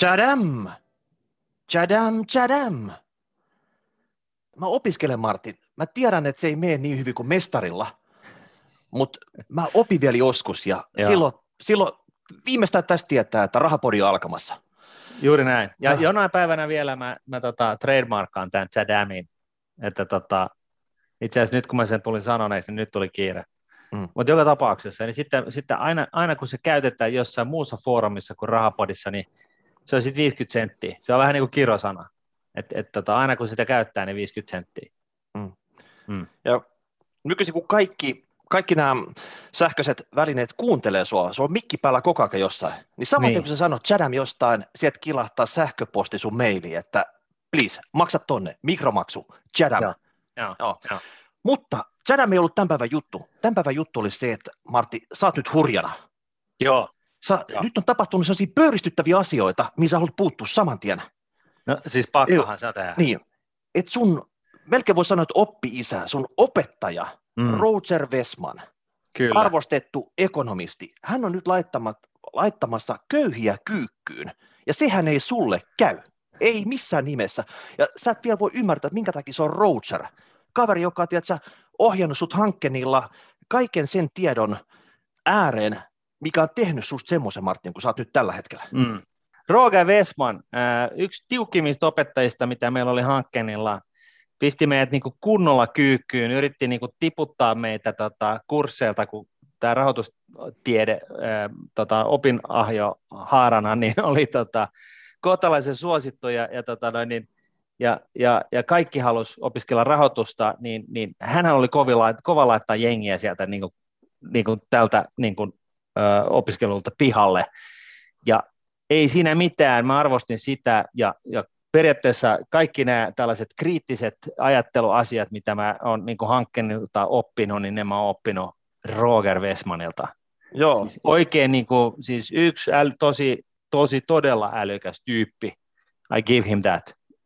Chadam! Chadam, Chadam! Mä opiskelen, Martin. Mä tiedän, että se ei mene niin hyvin kuin mestarilla, mutta mä opin vielä joskus ja silloin viimeistään tässä tietää, että rahapodi on alkamassa. Juuri näin. Ja jonain päivänä vielä mä trademarkkaan tämän Chadamin, että itse asiassa nyt kun mä sen tulin sanoneeksi, niin nyt tuli kiire. Mutta joka tapauksessa, niin sitten aina kun se käytetään jossain muussa foorumissa kuin rahapodissa, niin se on sitten 50 senttiä. Se on vähän niin kuin kirosana, että aina kun sitä käyttää, niin 50 senttiä. Ja nykyisin kun kaikki nämä sähköiset välineet kuuntelee sua, se on mikki päällä koko ajan jossain, niin samoin kun sä sanot Chadam jostain, sieltä kilahtaa sähköposti sun mailiin, että please, maksa tonne, mikromaksu, Chadam. Joo. Mutta Chadam ei ollut tämän päivän juttu. Tämän päivän juttu oli se, että Martti, sä oot nyt hurjana. Joo. Nyt on tapahtunut sellaisia pöyristyttäviä asioita, mihin sä haluat puuttua saman tien. No siis pakkohan sä tehdään. Niin, että sun, melkein voi sanoa, että oppi-isä, sun opettaja, Roger Wessman, kyllä, arvostettu ekonomisti, hän on nyt laittamassa köyhiä kyykkyyn, ja sehän ei sulle käy, ei missään nimessä, ja sä et vielä voi ymmärtää, minkä takia se on Roger, kaveri, joka on ohjannut sut hankkeenilla kaiken sen tiedon ääreen, mikä on tehnyt susta semmoisen, Martin, kun sä oot nyt tällä hetkellä. Roger Wessman, yksi tiukimmista opettajista, mitä meillä oli hankkeenilla, pisti meidät niinku kunnolla kyykkyyn, yritti niinku tiputtaa meitä kursseilta, kun tämä rahoitustiede opinahjo haarana niin oli kohtalaisen suosittu ja kaikki halusi opiskella rahoitusta, niin hänhän oli kova laittaa jengiä sieltä niinku tältä opiskelulta pihalle. Ja ei siinä mitään, mä arvostin sitä ja periaatteessa kaikki nämä tällaiset kriittiset ajatteluasiat, mitä mä oon niin hankkeenilta oppinut, niin ne mä oon oppinut Roger Wessmanilta. Joo. Siis oikein siis yksi tosi todella älykäs tyyppi. I give him that.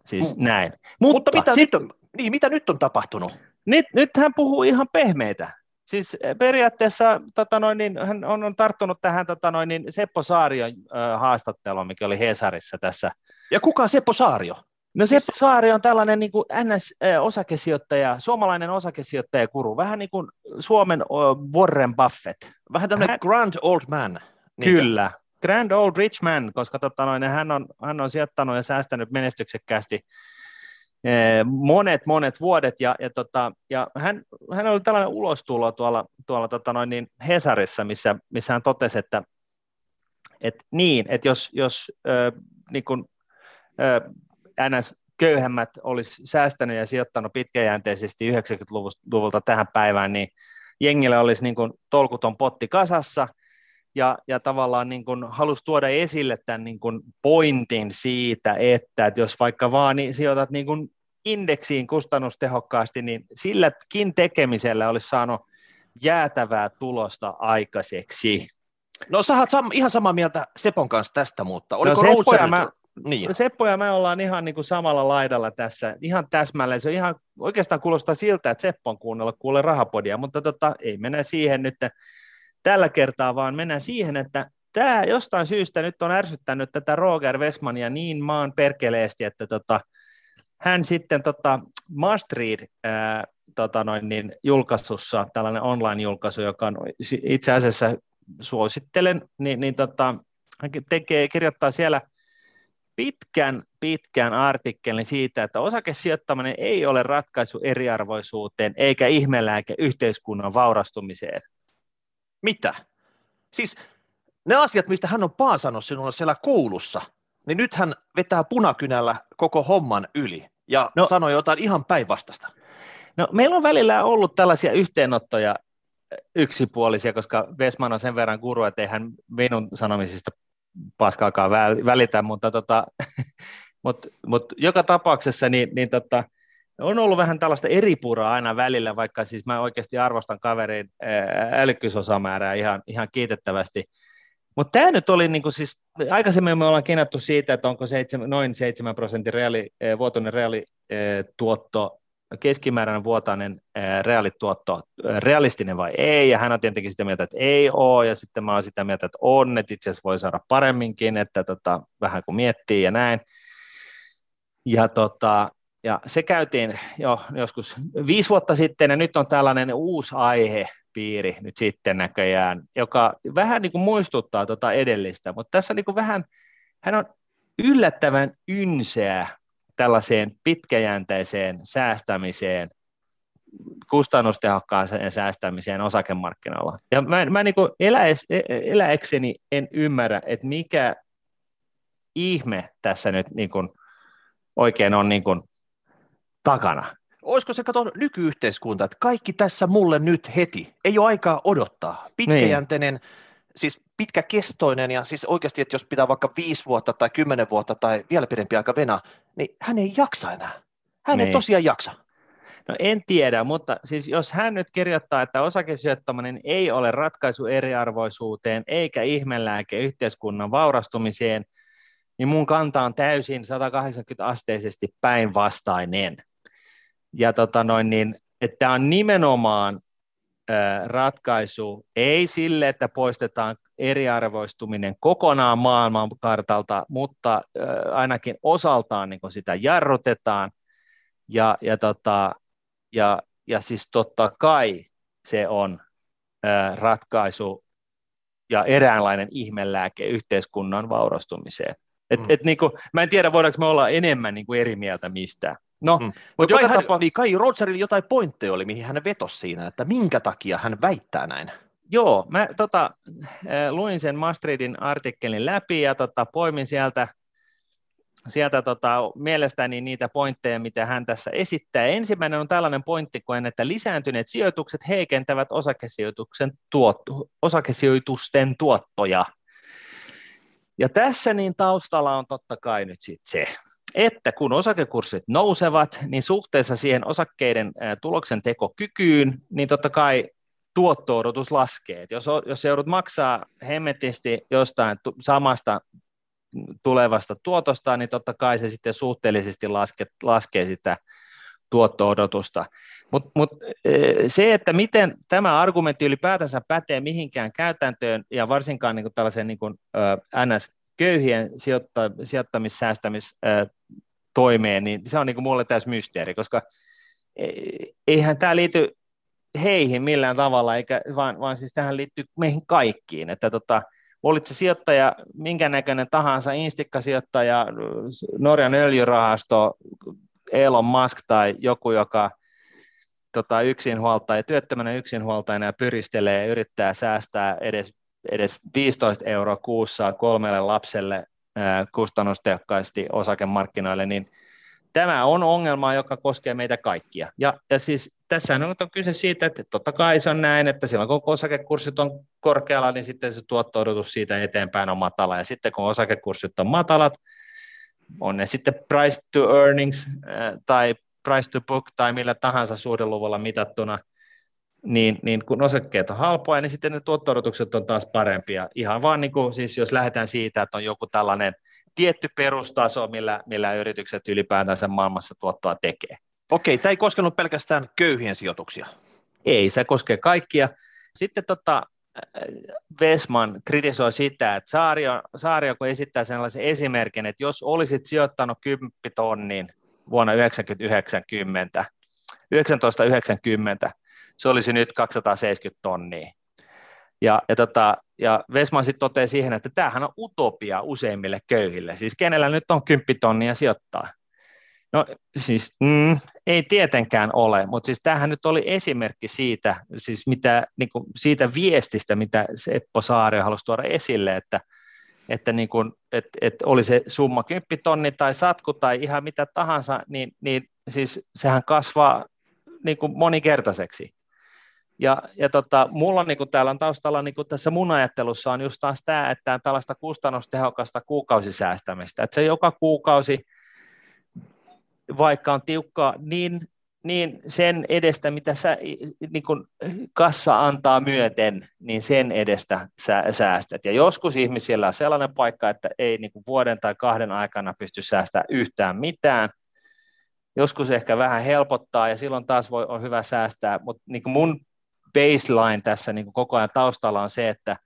Siis näin. Mutta mitä nyt on tapahtunut? Nyt hän puhuu ihan pehmeitä. Siis periaatteessa hän on tarttunut tähän Seppo Saarion haastatteluun, mikä oli Hesarissa tässä. Ja kuka Seppo Saario? No Seppo Saario on tällainen niin kuin NS-osakesijoittaja, suomalainen osakesijoittajakuru, vähän niin kuin Suomen Warren Buffett. Vähän tämmöinen grand old man. Kyllä, grand old rich man, koska hän on sijoittanut ja säästänyt menestyksekkäästi monet vuodet, ja hän oli tällainen ulostulo tuolla Hesarissa, missä hän totesi, että jos niin kuin NS köyhemmät olisi säästänyt ja sijoittanut pitkäjänteisesti 90-luvulta tähän päivään, niin jengillä olisi niin kuin tolkuton potti kasassa ja tavallaan niin kuin halusi tuoda esille tämän niin kuin pointin siitä, että jos vaikka vaan niin sijoitat niin kuin indeksiin kustannustehokkaasti, niin silläkin tekemisellä olisi saanut jäätävää tulosta aikaiseksi. No sä oot ihan samaa mieltä Sepon kanssa tästä, mutta oliko Roger... Niin. Seppo ja me ollaan ihan niin kuin samalla laidalla tässä, ihan täsmälleen, se on ihan, oikeastaan kuulostaa siltä, että Seppo on kuunnellut kuule rahapodia, mutta ei mennä siihen nyt tällä kertaa, vaan mennään siihen, että tämä jostain syystä nyt on ärsyttänyt tätä Roger Wessmania niin maan perkeleesti, että hän sitten Mastreed julkaisussa, tällainen online-julkaisu, joka on itse asiassa suosittelen, hän kirjoittaa siellä pitkän artikkelin siitä, että osakesijoittaminen ei ole ratkaisu eriarvoisuuteen eikä ihmelääke yhteiskunnan vaurastumiseen. Mitä? Siis ne asiat, mistä hän on paasanut sinulla siellä koulussa, niin nyt hän vetää punakynällä koko homman yli ja sanoi jotain ihan päinvastaista. No, meillä on välillä ollut tällaisia yhteenottoja yksipuolisia, koska Wessman on sen verran guru, että ei hän minun sanomisista paskaakaan välitä, mutta joka tapauksessa on ollut vähän tällaista eripuraa aina välillä, vaikka siis mä oikeasti arvostan kaverin älykkyysosamäärää ihan kiitettävästi. Mutta tämä nyt oli aikaisemmin me ollaan kiinnattu siitä, että onko noin 7% vuotuinen reaalituotto keskimääräinen vuotainen reaalituotto realistinen vai ei, ja hän on tietenkin sitä mieltä, että ei ole, ja sitten mä oon sitä mieltä, että on, että itse asiassa voi saada paremminkin, että vähän kun miettii ja näin. Ja se käytiin jo joskus 5 vuotta sitten, ja nyt on tällainen uusi aihepiiri nyt sitten näköjään, joka vähän niin kuin muistuttaa tuota edellistä, mutta tässä on niin kuin vähän, hän on yllättävän ynseä tällaiseen pitkäjänteiseen säästämiseen, kustannustehokkaaseen säästämiseen osakemarkkinoilla. Ja mä niin kuin eläkseni en ymmärrä, että mikä ihme tässä nyt niin kuin oikein on niin kuin takana. Olisiko se kato nykyyhteiskunta, että kaikki tässä mulle nyt heti, ei ole aikaa odottaa, pitkäjänteinen, niin. Siis pitkäkestoinen, ja siis oikeasti, että jos pitää vaikka 5 vuotta tai 10 vuotta tai vielä pidempi aika venaa, niin hän ei jaksa enää, hän ei tosiaan jaksa. No en tiedä, mutta siis jos hän nyt kirjoittaa, että osakesijoittaminen ei ole ratkaisu eriarvoisuuteen eikä ihmelääke yhteiskunnan vaurastumiseen, niin mun kanta on täysin 180-asteisesti päinvastainen. Ja että tämä on nimenomaan ratkaisu ei sille, että poistetaan eriarvoistuminen kokonaan maailmankartalta, mutta ainakin osaltaan niin kun sitä jarrutetaan. Ja siis totta kai se on ratkaisu ja eräänlainen ihmelääke yhteiskunnan vaurastumiseen. Mä en tiedä, voidaanko me olla enemmän niin kuin eri mieltä mistään. Mutta kai Rogerilla jotain pointteja oli, mihin hän vetosi siinä, että minkä takia hän väittää näin. Joo, mä luin sen Maastrichtin artikkelin läpi ja poimin sieltä mielestäni niitä pointteja, mitä hän tässä esittää. Ensimmäinen on tällainen pointti kuin, että lisääntyneet sijoitukset heikentävät osakesijoitusten tuottoja. Ja tässä niin taustalla on totta kai nyt sitten se, että kun osakekurssit nousevat, niin suhteessa siihen osakkeiden tuloksen tekokykyyn, niin totta kai tuotto-odotus laskee. Jos joudut maksaa hemmetisti jostain samasta tulevasta tuotosta, niin totta kai se sitten suhteellisesti laskee sitä tuotto-odotusta. Mutta se, että miten tämä argumentti ylipäätänsä pätee mihinkään käytäntöön ja varsinkaan niin kuin tällaisen niin kuin NS-köyhien sijoittamissäästämistoimeen, niin se on niin kuin mulle täysin mysteeri, koska eihän tämä liity heihin millään tavalla, eikä, vaan siis tähän liittyy meihin kaikkiin, että olit se sijoittaja, minkä näköinen tahansa, instikkasijoittaja, Norjan öljyrahasto, Elon Musk tai joku, joka työttömänä yksinhuoltajana ja pyristelee ja yrittää säästää edes 15 euroa kuussa 3 lapselle kustannustehokkaasti osakemarkkinoille, niin tämä on ongelma, joka koskee meitä kaikkia. Ja siis tässä on kyse siitä, että totta kai se on näin, että silloin kun osakekurssit on korkealla, niin sitten se tuotto-odotus siitä eteenpäin on matala, ja sitten kun osakekurssit on matalat, on ne sitten price to earnings tai price to book tai millä tahansa suhdeluvulla mitattuna, niin kun osakkeet on halpoja, niin sitten ne tuotto-odotukset on taas parempia. Ihan vaan niin kuin, siis jos lähdetään siitä, että on joku tällainen tietty perustaso, millä yritykset ylipäätänsä maailmassa tuottoa tekee. Okei, tämä ei koskenut pelkästään köyhien sijoituksia. Ei, se koskee kaikkia. Sitten Wessman kritisoi sitä, että Saario kun esittää sellaisen esimerkin, että jos olisit sijoittanut 10 tonnin vuonna 1990, se olisi nyt 270 tonnia. Ja Wessman sitten toteaa siihen, että tämähän on utopia useimmille köyhille, siis kenellä nyt on 10 tonnia sijoittaa. No siis ei tietenkään ole, mutta siis tämähän nyt oli esimerkki siitä, siis niin kuin siitä viestistä, mitä Seppo Saario halusi tuoda esille, että niin kuin, oli se summa 10 tonni tai satku tai ihan mitä tahansa, niin siis sehän kasvaa niin kuin moninkertaiseksi. Ja mulla niin kuin täällä on taustalla, niin kuin tässä mun ajattelussa on just taas tämä, että on tällaista kustannustehokasta kuukausisäästämistä, että se joka kuukausi, vaikka on tiukkaa, niin sen edestä, mitä niin kun kassa antaa myöten, niin sen edestä säästät. Ja joskus ihmisillä on sellainen paikka, että ei niin kuin vuoden tai 2 aikana pysty säästämään yhtään mitään, joskus ehkä vähän helpottaa ja silloin taas on hyvä säästää, mutta niin kuin mun baseline tässä niin kuin koko ajan taustalla on se, että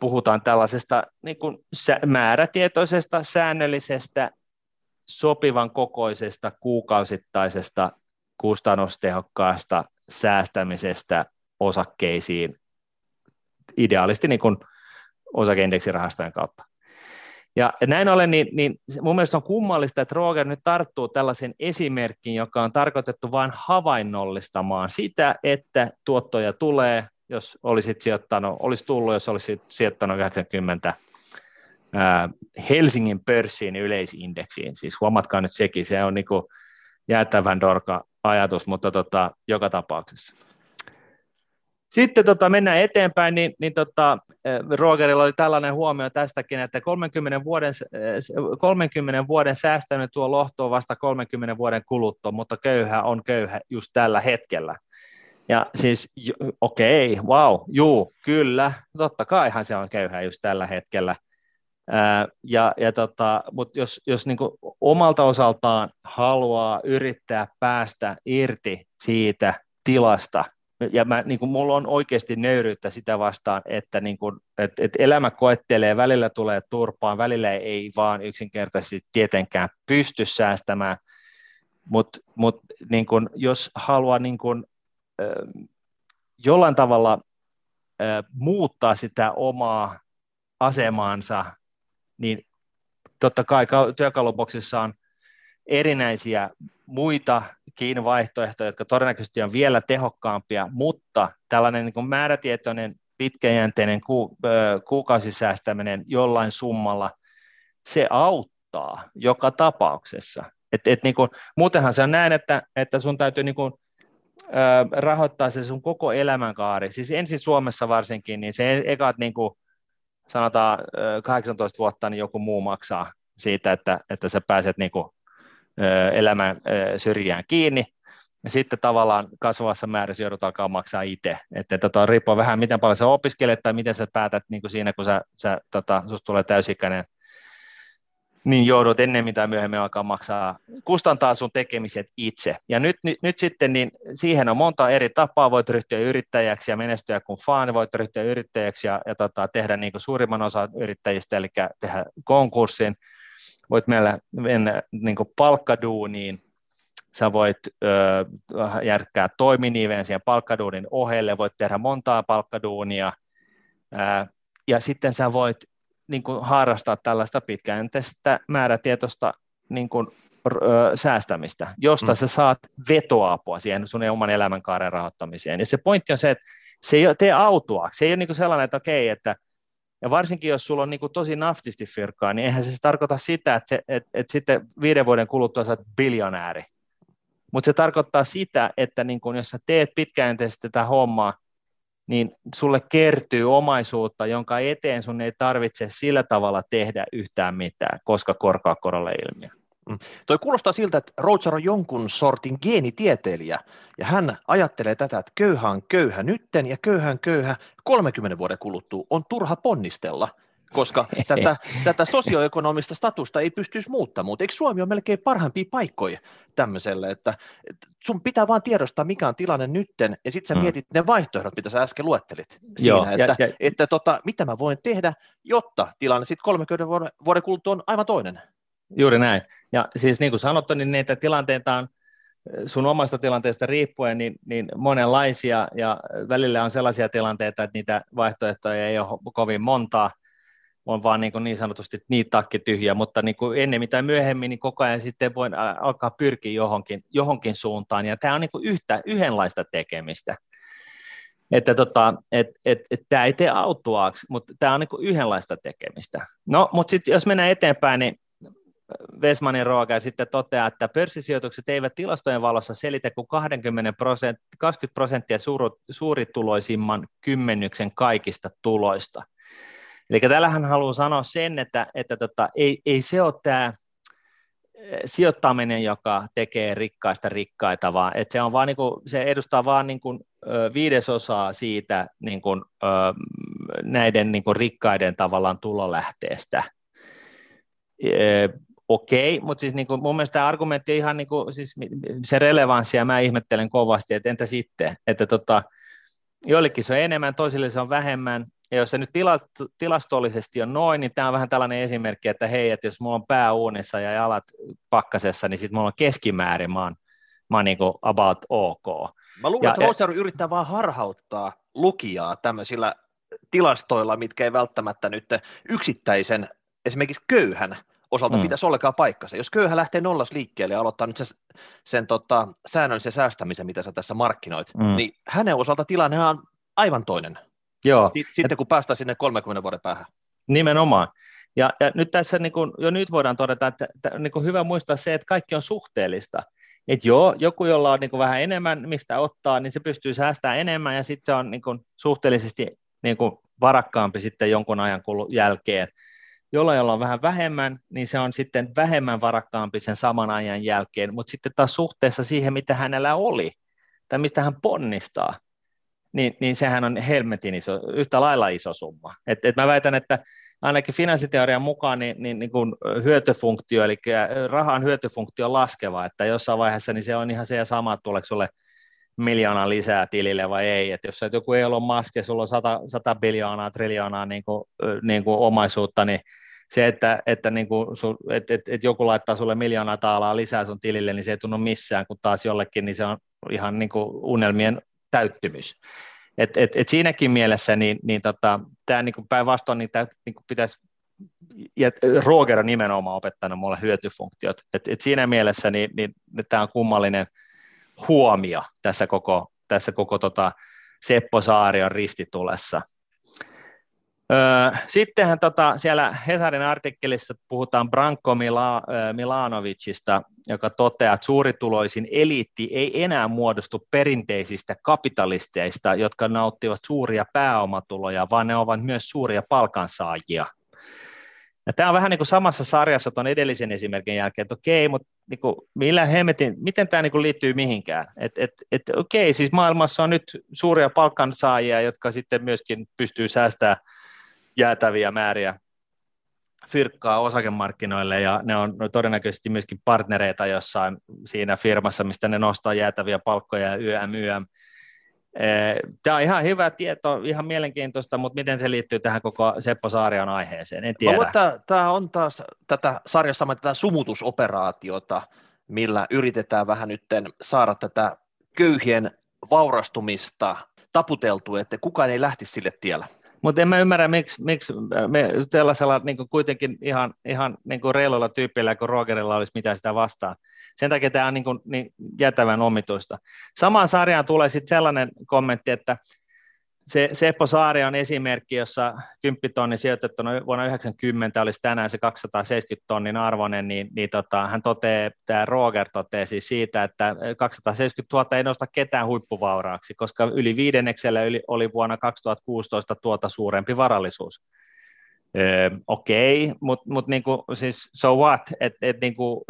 puhutaan tällaisesta niin kuin määrätietoisesta, säännöllisestä, sopivan kokoisesta, kuukausittaisesta, kustannustehokkaasta säästämisestä osakkeisiin, ideaalisti niin kuin osakeindeksirahastojen kautta. Ja näin ollen, niin mun mielestä on kummallista, että Roger nyt tarttuu tällaisen esimerkkiin, joka on tarkoitettu vain havainnollistamaan sitä, että tuottoja tulee, jos olisit sijoittanut, olisi tullut, jos olisit sijoittanut 90 Helsingin pörssin yleisindeksiin. Siis huomatkaa nyt sekin, se on niin kuin jäätävän dorka ajatus, mutta joka tapauksessa. Sitten mennään eteenpäin, niin Rogerilla oli tällainen huomio tästäkin, että 30 vuoden säästäminen tuo lohtoon vasta 30 vuoden kuluttua, mutta köyhä on köyhä just tällä hetkellä. Ja siis, kyllä, totta kaihan se on köyhä just tällä hetkellä. Mutta jos niin kuin omalta osaltaan haluaa yrittää päästä irti siitä tilasta, ja niin kuin mulla on oikeasti nöyryyttä sitä vastaan, että niin kuin, et elämä koettelee, välillä tulee turpaan, välillä ei vaan yksinkertaisesti tietenkään pysty säästämään, mutta niin kuin, jos haluaa niin kuin, jollain tavalla muuttaa sitä omaa asemaansa, niin totta kai työkaluboksissa on erinäisiä muitakin vaihtoehtoja, jotka todennäköisesti on vielä tehokkaampia, mutta tällainen niin kuin määrätietoinen, pitkäjänteinen kuukausisäästäminen jollain summalla, se auttaa joka tapauksessa. Niin kuin, muutenhan se on näin, että sun täytyy niin kuin rahoittaa se sun koko elämänkaari. Siis ensin Suomessa varsinkin, niin se ekaat niin kuin sanotaan 18 vuotta, niin joku muu maksaa siitä, että sä pääset niin kuin elämän syrjään kiinni, ja sitten tavallaan kasvavassa määrässä joudut alkaa maksaa itse. Että riippuu vähän, miten paljon sä opiskelet tai miten sä päätät niin kuin siinä, kun susta tulee täysikäinen, niin joudut ennemmin tai myöhemmin alkaa maksaa, kustantaa sun tekemiset itse. Ja nyt sitten niin siihen on monta eri tapaa, voit ryhtyä yrittäjäksi ja menestyä kuin fan, voit ryhtyä yrittäjäksi ja tehdä niin kuin suurimman osan yrittäjistä, eli tehdä konkurssin. Voit mennä niin kuin palkkaduuniin, sä voit järkkää toiminiiveen siihen palkkaduunin ohelle, voit tehdä montaa palkkaduunia, ja sitten sä voit niin kuin harrastaa tällaista pitkäjänteistä määrätietoista niin kuin säästämistä, josta sä saat vetoapua siihen sun oman elämänkaaren rahoittamiseen. Ja se pointti on se, että se ei ole tee autuaaksi, se ei ole niin kuin sellainen, että okei, että ja varsinkin, jos sulla on niin kuin tosi naftisti fyrkkaa, niin eihän se tarkoita sitä, että sitten 5 vuoden kuluttua sä oot biljonääri. Mutta se tarkoittaa sitä, että niin kun jos sä teet pitkäjänteisesti tätä hommaa, niin sulle kertyy omaisuutta, jonka eteen sun ei tarvitse sillä tavalla tehdä yhtään mitään, koska korkaa korolle ilmiö. Toi kuulostaa siltä, että Roger on jonkun sortin geenitieteilijä, ja hän ajattelee tätä, että köyhä on köyhä nytten, ja köyhä on köyhä 30 vuoden kuluttua. On turha ponnistella, koska tätä sosioekonomista statusta ei pystyisi muuttamaan, mutta eikö Suomi ole melkein parhaimpia paikkoja tämmöiselle, että sun pitää vaan tiedostaa, mikä on tilanne nytten, ja sitten sä mietit ne vaihtoehdot, mitä sä äsken luettelit siinä, että mitä mä voin tehdä, jotta tilanne sitten 30 vuoden kuluttua on aivan toinen. Juuri näin. Ja siis niin kuin sanottu, niin näitä tilanteita on sun omasta tilanteesta riippuen niin monenlaisia, ja välillä on sellaisia tilanteita, että niitä vaihtoehtoja ei ole kovin montaa, on vaan niin sanotusti niitä takki tyhjä, mutta niin kuin ennen mitä myöhemmin, niin koko ajan sitten voi alkaa pyrkiä johonkin suuntaan, ja tämä on niin kuin yhdenlaista tekemistä. Että tämä ei tee autuaaksi, mutta tämä on niin kuin yhdenlaista tekemistä. No, mutta sitten jos mennään eteenpäin, niin Wessmanin Roger sitten toteaa, että pörssisijoitukset eivät tilastojen valossa selitä kuin 20% suurituloisimman kymmenyksen kaikista tuloista. Eli tällähän haluaa sanoa sen, että ei se ole tämä sijoittaminen, joka tekee rikkaista rikkaita, vaan että se on vaan niin kuin, se edustaa vaan niin kuin 1/5 siitä niin kuin, näiden niin kuin rikkaiden tavallaan tulolähteestä. Okei, mutta siis niin kuin mun mielestä tämä argumentti ihan niin kuin, siis se relevanssia mä ihmettelen kovasti, että entä sitten, että joillekin se on enemmän, toisille se on vähemmän, ja jos se nyt tilastollisesti on noin, niin tämä on vähän tällainen esimerkki, että hei, että jos mulla on pää uunissa ja jalat pakkasessa, niin sitten mulla on keskimäärin, mä oon niin kuin about ok. Mä luulen, että Roger yrittää vaan harhauttaa lukijaa tämmöisillä tilastoilla, mitkä ei välttämättä nyt yksittäisen, esimerkiksi köyhän osalta pitäisi ollenkaan paikkansa. Jos köyhä lähtee nollas liikkeelle ja aloittaa nyt sen säännöllisen säästämisen, mitä sä tässä markkinoit, niin hänen osalta tilanne on aivan toinen. Joo. Sitten kun päästään sinne 30 vuoden päähän. Nimenomaan. Ja nyt tässä niin kun, jo nyt voidaan todeta, että niin kun hyvä muistaa se, että kaikki on suhteellista. Että joo, joku, jolla on niin kun vähän enemmän, mistä ottaa, niin se pystyy säästämään enemmän ja sitten se on niin kun suhteellisesti niin kun varakkaampi sitten jonkun ajan jälkeen. Jolla on vähän vähemmän, niin se on sitten vähemmän varakkaampi sen saman ajan jälkeen, mutta sitten taas suhteessa siihen, mitä hänellä oli, tai mistä hän ponnistaa, niin sehän on helmetin iso, yhtä lailla iso summa. Et mä väitän, että ainakin finanssiteorian mukaan niin kun hyötyfunktio, eli rahan hyötyfunktio on laskeva, että jossain vaiheessa niin se on ihan se ja sama, että tuleeko sulle 1 miljoonaa lisää tilille vai ei, että jos joku ei ole maske, sulla on 100 biljoonaa, triljoonaa niin kuin omaisuutta, niin se, että niin kuin joku laittaa sulle 1 miljoonaa taalaa lisää sun tilille, niin se ei tunnu missään, kun taas jollekin, niin se on ihan niin kuin unelmien täyttymys. Et siinäkin mielessä niin tämä niin päinvastoin, niin tämä niin pitäisi, ja Roger on nimenomaan opettanut mulle hyötyfunktiot, et siinä mielessä niin tämä on kummallinen huomio tässä koko Seppo Saarion ristitulessa. Sittenhän siellä Hesarin artikkelissa puhutaan Branko Milanovicista, joka toteaa, että suurituloisin eliitti ei enää muodostu perinteisistä kapitalisteista, jotka nauttivat suuria pääomatuloja, vaan ne ovat myös suuria palkansaajia. Ja tämä on vähän niin kuin samassa sarjassa tuon edellisen esimerkin jälkeen, että okei, mutta niin kuin, miten tämä niin kuin liittyy mihinkään? Että okei, siis maailmassa on nyt suuria palkansaajia, jotka sitten myöskin pystyy säästämään jäätäviä määriä fyrkkaa osakemarkkinoille, ja ne on todennäköisesti myöskin partnereita jossain siinä firmassa, mistä ne nostaa jäätäviä palkkoja YM. Tämä on ihan hyvä tieto, ihan mielenkiintoista, mutta miten se liittyy tähän koko Seppo Saarion aiheeseen, en tiedä. Tämä on taas tätä sarjassa tätä sumutusoperaatiota, millä yritetään vähän nyt saada tätä köyhien vaurastumista taputeltua, että kukaan ei lähtisi sille tielle. Mutta en mä ymmärrä, miksi me tällaisella niin kuin kuitenkin ihan niin kuin reilulla tyypillä, kun Rogerilla olisi mitään sitä vastaan. Sen takia tämä on niin jätävän omituista. Samaan sarjaan tulee sitten sellainen kommentti, että se Seppo Saari on esimerkki, jossa 10 tonni sijoitettuna vuonna 1990 olisi tänään se 270 tonnin arvoinen, niin hän toteaa, tämä Roger toteaa siis siitä, että 270 000 ei nosta ketään huippuvauraaksi, koska yli 500 oli vuonna 2016 suurempi varallisuus. Okei, mutta niinku, siis so what, niinku,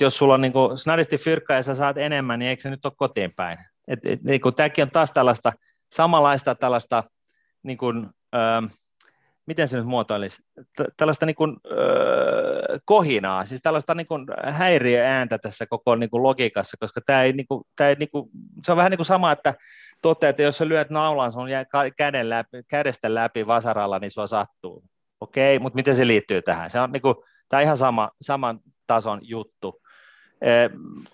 jos sulla on niinku snadisti fyrkka ja sä saat enemmän, niin eikö se nyt ole kotiin päin? Niinku, tämäkin on taas tällaista samanlaista tällaista, niin kuin, miten se nyt muotoilisi, tällaista niin kuin, kohinaa, siis tällaista niin kuin häiriöääntä tässä koko niin kuin logiikassa, koska tämä ei, se on vähän niin kuin sama, että toteaa, että jos sä lyöt naulan sun kädestä läpi vasaralla, niin sua sattuu. Okei, mutta miten se liittyy tähän? Se on niin kuin, tämä on ihan saman tason juttu.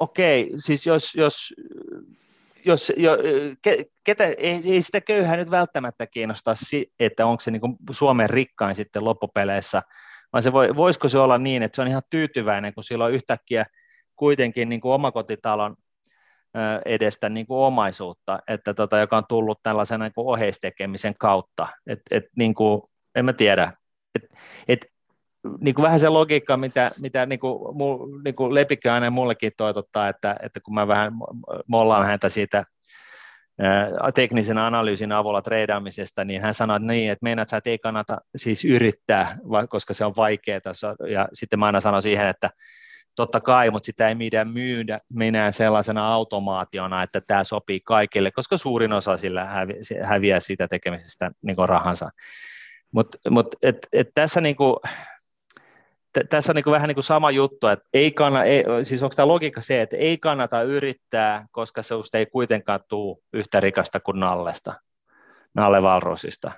Okei, siis jos ei sitä köyhää nyt välttämättä kiinnostaa, että onko se niin kuin Suomen rikkain sitten loppupeleissä, vaan se voisiko se olla niin, että se on ihan tyytyväinen, kun sillä on yhtäkkiä kuitenkin niin kuin omakotitalon edestä niin kuin omaisuutta, että joka on tullut tällaisen niin kuin oheistekemisen kautta. Niin kuin, en mä tiedä. Niin kuin vähän se logiikka, mitä niin kuin Lepikö aina mullekin toitottaa, että kun mä vähän mollaan häntä siitä teknisen analyysin avulla treidaamisesta, niin hän sanoi, että meinaat sä, että ei kannata siis yrittää, koska se on vaikeaa. Ja sitten mä aina sanon siihen, että totta kai, mutta sitä ei myydä minä sellaisena automaationa, että tämä sopii kaikille, koska suurin osa sillä häviää siitä tekemisestä niin kuin rahansa. Mutta tässä niin kuin Tässä on niin kuin vähän niin kuin sama juttu, että siis onko tämä logiikka se, että ei kannata yrittää, koska se ei kuitenkaan tule yhtä rikasta kuin Nallesta, Nalle Valrosista.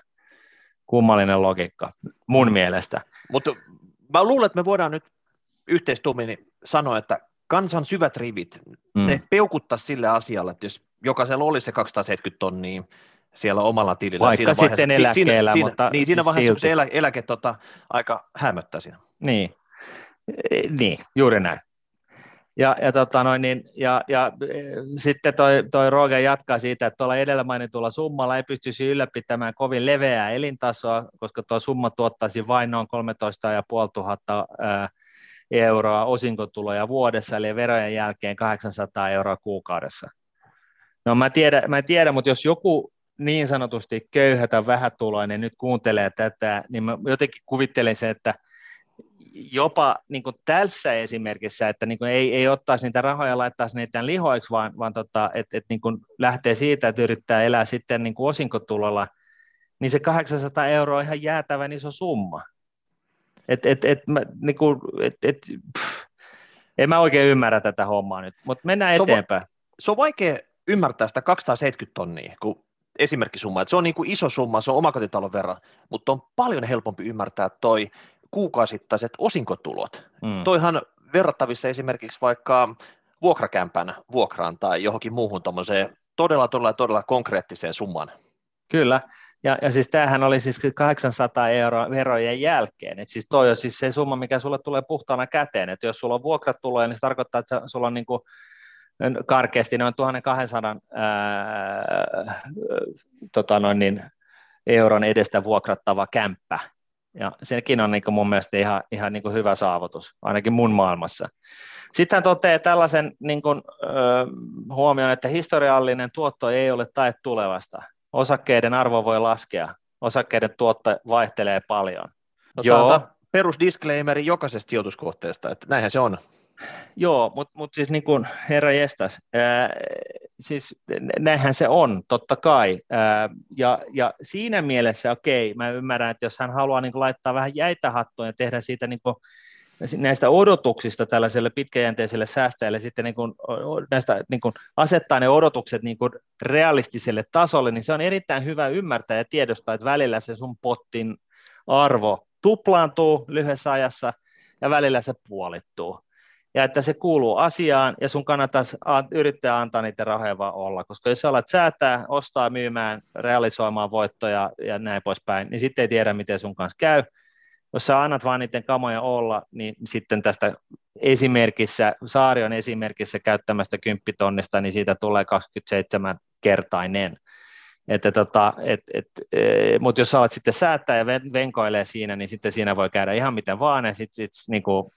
Kummallinen logiikka, mun mielestä. Mutta mä luulen, että me voidaan nyt yhteistuumin sanoa, että kansan syvät rivit, ne peukuttaisi sille asialle, että jos jokaisella olisi se 270 tonnia siellä omalla tilillä. Vaikka siinä sitten eläkkeellä. Siinä vaiheessa se eläke aika hämöttää siinä. Niin, juuri näin. Ja sitten toi Roger jatkaa siitä, että tuolla edellä mainitulla summalla ei pystyisi ylläpitämään kovin leveää elintasoa, koska tuo summa tuottaisi vain noin 13,500 euroa osinkotuloja vuodessa, eli verojen jälkeen 800 euroa kuukaudessa. No mä tiedän, mutta jos joku niin sanotusti köyhä tai vähätuloinen nyt kuuntelee tätä, niin mä jotenkin kuvittelen sen, että jopa niin kuin tässä esimerkissä, että niin kuin ei ottaisi niitä rahoja ja laittaisi niitä lihoiksi, vaan että niin kuin lähtee siitä, että yrittää elää sitten niin kuin osinkotulolla, niin se 800 euroa on ihan jäätävän iso summa. En mä oikein ymmärrä tätä hommaa nyt, mutta mennään eteenpäin. Se on vaikea ymmärtää sitä 270 tonnia, kun esimerkkisumma, että se on niin kuin iso summa, se on omakotitalon verran, mutta on paljon helpompi ymmärtää toi kuukausittaiset osinkotulot. Toihan verrattavissa esimerkiksi vaikka vuokrakämpän vuokraan tai johonkin muuhun tommoseen todella konkreettiseen summaan. Kyllä. Ja siis tämähän oli siis 800 euroa verojen jälkeen. Et siis toi on siis se summa, mikä sulle tulee puhtaana käteen. Et jos sulla on vuokratuloja, niin se tarkoittaa, että sulla on niinku karkeasti noin 1200 euron edestä vuokrattava kämppä. Ja sekin on niin mun mielestä ihan niin hyvä saavutus, ainakin mun maailmassa. Sitten hän toteaa tällaisen niin huomioon, että historiallinen tuotto ei ole tae tulevasta. Osakkeiden arvo voi laskea. Osakkeiden tuotto vaihtelee paljon. No, joo. Perusdisclaimeri jokaisesta sijoituskohteesta, että näinhän se on. Joo, mutta siis niin kuin herra jestas, siis näinhän se on, totta kai, ja siinä mielessä okei, mä ymmärrän, että jos hän haluaa niin kuin laittaa vähän jäitä hattuun ja tehdä siitä niin kuin näistä odotuksista tällaiselle pitkäjänteiselle säästäjälle sitten niin kuin näistä niin kuin asettaa ne odotukset niin kuin realistiselle tasolle, niin se on erittäin hyvä ymmärtää ja tiedostaa, että välillä se sun pottin arvo tuplaantuu lyhyessä ajassa ja välillä se puolittuu. Ja että se kuuluu asiaan, ja sun kannattaisi yrittää antaa niitä rahoja vaan olla, koska jos sä alat säätää, ostaa, myymään, realisoimaan voittoja ja näin poispäin, niin sitten ei tiedä, miten sun kanssa käy. Jos sä annat vaan niiden kamoja olla, niin sitten tästä esimerkissä, Saarion esimerkissä käyttämästä 10 000, niin siitä tulee 27-kertainen. Mutta jos sä alat sitten säätää ja venkoilee siinä, niin sitten siinä voi käydä ihan miten vaan, ja sitten niinku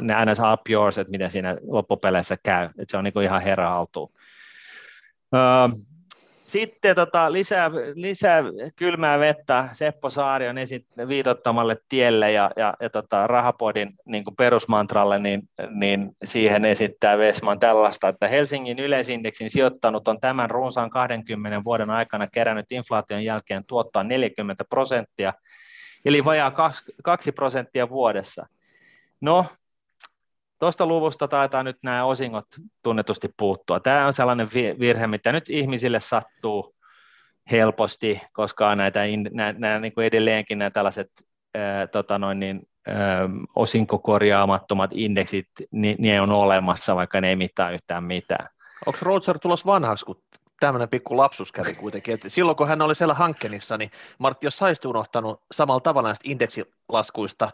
ne aina saa up yours, että miten siinä loppupeleissä käy, että se on niin kuin ihan herra haltuun. Sitten lisää kylmää vettä Seppo Saarion viitottamalle tielle ja Rahapodin niin kuin perusmantralle, niin siihen esittää Wessman tällaista, että Helsingin yleisindeksin sijoittanut on tämän runsaan 20 vuoden aikana kerännyt inflaation jälkeen tuottaa 40%, eli vajaa 2% vuodessa. No, tuosta luvusta taitaa nyt nämä osingot tunnetusti puuttua. Tämä on sellainen virhe, mitä nyt ihmisille sattuu helposti, koska nämä niin kuin edelleenkin nämä tällaiset osinkokorjaamattomat indeksit, ne on olemassa, vaikka ne ei mittaa yhtään mitään. Onko Roger tulos vanhaksi, kun tämmöinen pikku lapsus kävi kuitenkin? Et silloin, kun hän oli siellä Hankkenissa, niin Martti, jos saisit unohtanut samalla tavalla näistä indeksilaskuista,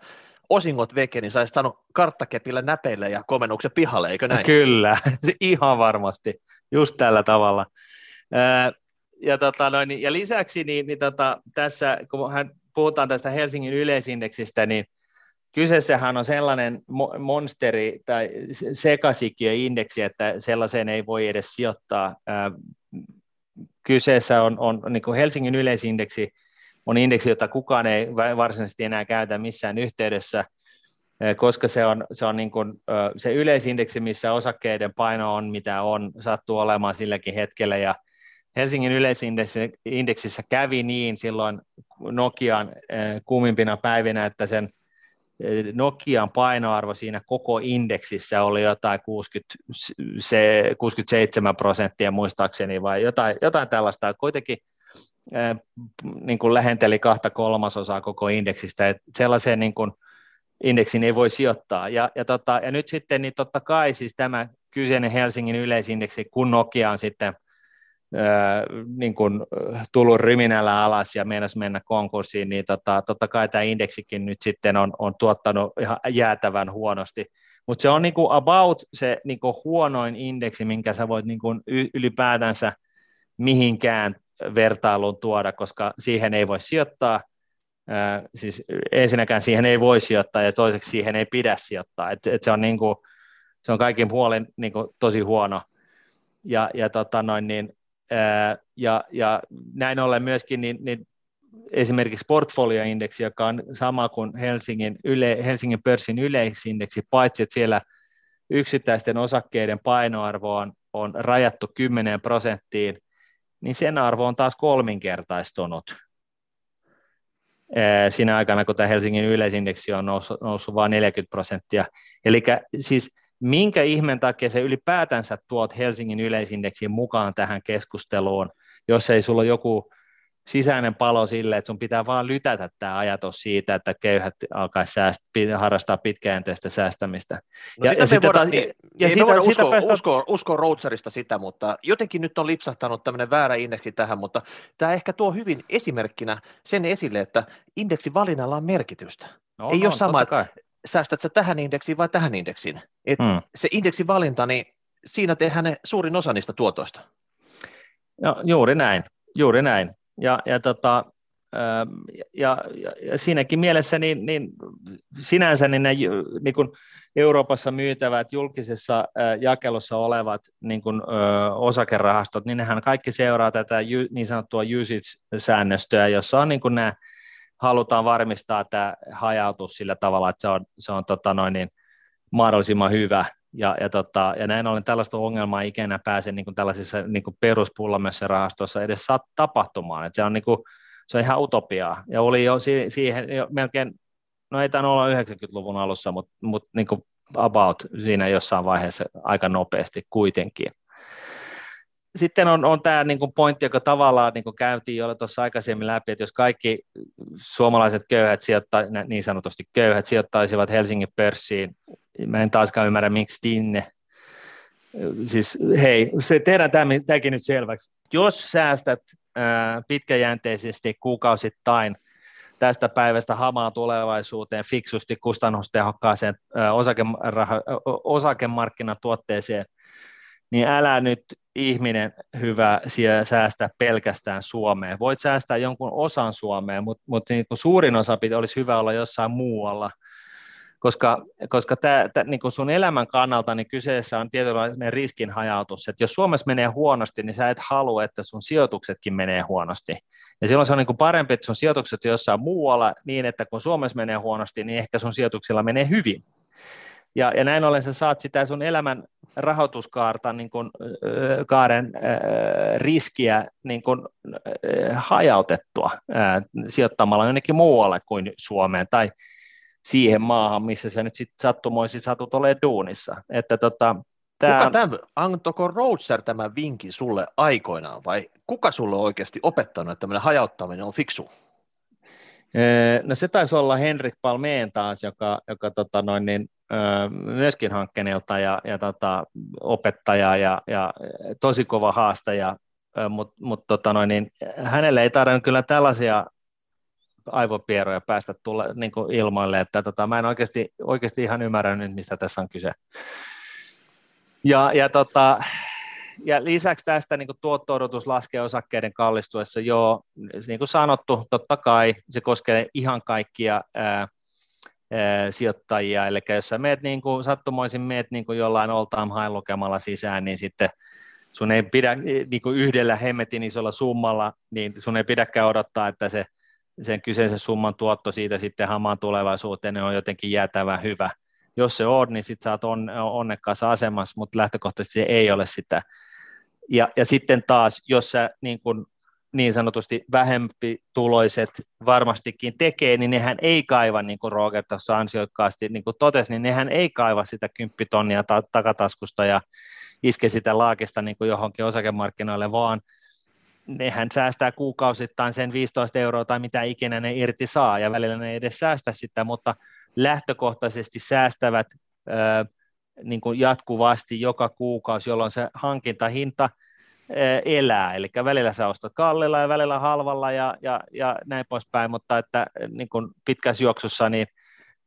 osingot veke, niin saisi saanut karttakepillä näpeille ja komennuksen pihalle, eikö näin? Kyllä, ihan varmasti, just tällä tavalla. Ja lisäksi tässä, kun puhutaan tästä Helsingin yleisindeksistä, niin kyseessähän on sellainen monsteri tai sekasikiöindeksi, että sellaiseen ei voi edes sijoittaa. Kyseessä on niin kuin Helsingin yleisindeksi, on indeksi, jota kukaan ei varsinaisesti enää käytä missään yhteydessä, koska se on niin kuin se yleisindeksi, missä osakkeiden paino on, mitä on, sattuu olemaan silläkin hetkellä. Ja Helsingin yleisindeksissä kävi niin silloin Nokian kuumimpina päivinä, että sen Nokian painoarvo siinä koko indeksissä oli jotain 67% muistaakseni vai jotain tällaista. Kuitenkin niin kuin lähenteli 2/3 koko indeksistä, että sellaiseen niin kuin indeksiin ei voi sijoittaa. Ja nyt sitten niin totta kai siis tämä kyseinen Helsingin yleisindeksi, kun Nokia on sitten niin kun tullut ryminällä alas ja meinasi mennä konkurssiin, niin totta kai tämä indeksikin nyt sitten on tuottanut ihan jäätävän huonosti. Mutta se on niin kun about se niin kun huonoin indeksi, minkä sä voit niin kun ylipäätänsä mihinkään vertailuun tuoda, koska siihen ei voi sijoittaa. Siis ensinnäkään siihen ei voi sijoittaa ja toiseksi siihen ei pidä sijoittaa. Et se on niin kun, se on kaikin puolin niin kun tosi huono. Ja näin ollen myöskin niin esimerkiksi portfolioindeksi, joka on sama kuin Helsingin pörssin yleisindeksi, paitsi että siellä yksittäisten osakkeiden painoarvo on rajattu 10%, niin sen arvo on taas kolminkertaistunut siinä aikana, kun tämä Helsingin yleisindeksi on noussut vain 40%. Eli siis minkä ihmeen takia se ylipäätänsä tuot Helsingin yleisindeksiin mukaan tähän keskusteluun, jos ei sulla ole joku sisäinen palo sille, että sun pitää vaan lytätä tämä ajatus siitä, että köyhät alkaisi harrastaa pitkäjänteistä säästämistä. No ja sitä uskoa Roadserista sitä, mutta jotenkin nyt on lipsahtanut tämmöinen väärä indeksi tähän, mutta tämä ehkä tuo hyvin esimerkkinä sen esille, että indeksivalinnalla on merkitystä. No, ei ole sama, että säästät sä tähän indeksiin vai tähän indeksiin? Se indeksivalinta, niin siinä tehdään suurin osa niistä tuotoista. No, juuri näin. Ja siinäkin mielessä sinänsä Euroopassa myytävät julkisessa jakelussa olevat niin kuin, osakerahastot, niin nehän kaikki seuraa tätä niin sanottua usage-säännöstöä, jossa on niin kuin nämä halutaan varmistaa tämä hajautus sillä tavalla, että se on mahdollisimman hyvä. Ja näin ollen tällaista ongelmaa ikinä pääse niin kuin tällaisissa niin kuin peruspullamössä rahastossa edes saa tapahtumaan. Et se on ihan utopiaa. Ja oli jo siihen jo melkein, no ei tainnut olla 90-luvun alussa, mutta niin kuin about siinä jossain vaiheessa aika nopeasti kuitenkin. Sitten on tämä niinku pointti, joka tavallaan niinku käytiin jo tuossa aikaisemmin läpi, että jos kaikki suomalaiset köyhät niin sanotusti köyhät sijoittaisivat Helsingin pörssiin, mä en taaskaan ymmärrä miksi sinne. Siis hei, se tehdään tämäkin nyt selväksi. Jos säästät pitkäjänteisesti kuukausittain tästä päivästä hamaan tulevaisuuteen fiksusti kustannustehokkaaseen osakemarkkinatuotteeseen, niin älä nyt ihminen hyvä säästää pelkästään Suomeen. Voit säästää jonkun osan Suomeen, mutta niin kuin suurin osa olisi hyvä olla jossain muualla, koska niin kuin sun elämän kannalta niin kyseessä on tietynlainen riskin hajautus. Et jos Suomessa menee huonosti, niin sä et halua, että sun sijoituksetkin menee huonosti. Ja silloin se on niin kuin parempi, että sun sijoitukset on jossain muualla niin, että kun Suomessa menee huonosti, niin ehkä sun sijoituksilla menee hyvin. Ja näin ollen sä saat sitä sun elämän rahoituskaarta, niin kun, kaaren riskiä niin kun, hajautettua sijoittamalla jonnekin muualle kuin Suomeen tai siihen maahan, missä sä nyt sitten sattumoisin satut olemaan duunissa. Että antoko Roger tämän vinkin sulle aikoinaan vai kuka sulle on oikeasti opettanut, että tämmöinen hajauttaminen on fiksu? No se taisi olla Henrik Palmeentaus, joka myöskin hankkeneelta ja opettaja ja tosi kova haastaja, mutta hänelle ei tarvinnut kyllä tällaisia aivopieroja päästä tulla niin kuin ilmoille, että mä en oikeasti ihan ymmärrä nyt, mistä tässä on kyse. Ja lisäksi tästä niin kuin tuotto-odotus laskee osakkeiden kallistuessa, niin kuin sanottu, totta kai se koskee ihan kaikkia sijoittajia, eli jos sä meet niin kuin, sattumoisin meet niin kuin jollain all-time high lukemalla sisään, niin sitten sun ei pidä niin kuin yhdellä hemmetin isolla summalla, niin sun ei pidäkään odottaa, että sen kyseisen summan tuotto siitä sitten hamaan tulevaisuuteen on jotenkin jäätävän hyvä. Jos se on, niin sitten sä oot onnekkaassa asemassa, mutta lähtökohtaisesti se ei ole sitä. Ja sitten taas, jos sä niin kun niin sanotusti vähempituloiset varmastikin tekee, niin nehän ei kaiva, niin kuin Roger tuossa ansiokkaasti niin kuin totesi, niin nehän ei kaiva sitä 10 000 takataskusta ja iske sitä laakista niin kuin johonkin osakemarkkinoille, vaan nehän säästää kuukausittain sen 15 euroa tai mitä ikinä ne irti saa, ja välillä ne ei edes säästä sitä, mutta lähtökohtaisesti säästävät niin kuin jatkuvasti joka kuukausi, jolloin se hankintahinta elää, eli välillä sä ostat kallilla ja välillä halvalla ja näin poispäin, mutta että niin kuin pitkässä juoksussa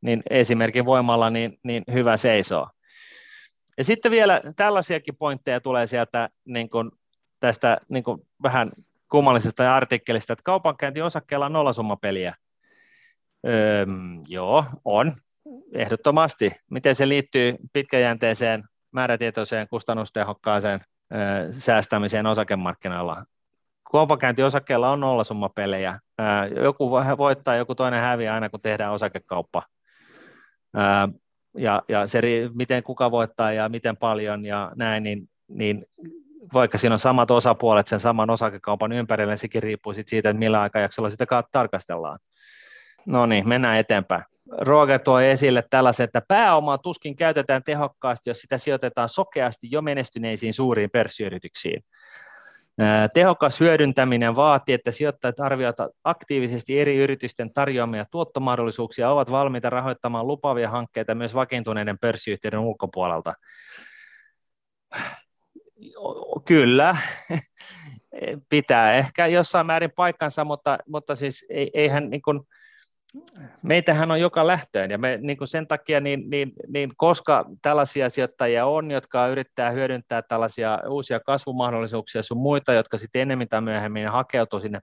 niin esimerkin voimalla niin hyvä seisoo. Ja sitten vielä tällaisiakin pointteja tulee sieltä niin kuin tästä niin kuin vähän kummallisesta artikkelista, että kaupankäynti osakkeella on nollasummapeliä. Joo, on, ehdottomasti. Miten se liittyy pitkäjänteiseen, määrätietoiseen, kustannustehokkaaseen säästämiseen osakemarkkinoilla? Kaupankäynti osakkeella on nollasummapelejä. Joku voittaa, joku toinen häviää aina, kun tehdään osakekauppa. Ja se, miten kuka voittaa ja miten paljon ja näin, niin vaikka siinä on samat osapuolet sen saman osakekaupan ympärillä, niin sekin riippuu siitä, että millä aikajaksolla sitä tarkastellaan. No niin, mennään eteenpäin. Roger toi esille tällaisen, että pääomaa tuskin käytetään tehokkaasti, jos sitä sijoitetaan sokeasti jo menestyneisiin suuriin pörssiyrityksiin. Tehokas hyödyntäminen vaatii, että sijoittajat arvioivat aktiivisesti eri yritysten tarjoamia tuottomahdollisuuksia ja ovat valmiita rahoittamaan lupaavia hankkeita myös vakiintuneiden pörssiyhtiöiden ulkopuolelta. Kyllä, pitää ehkä jossain määrin paikkansa, mutta siis eihän niin kuin, meitähän on joka lähtöön, ja me, niin kuin sen takia, niin koska tällaisia sijoittajia on, jotka yrittää hyödyntää tällaisia uusia kasvumahdollisuuksia sun muita, jotka sitten enemmän tai myöhemmin hakeutuu sinne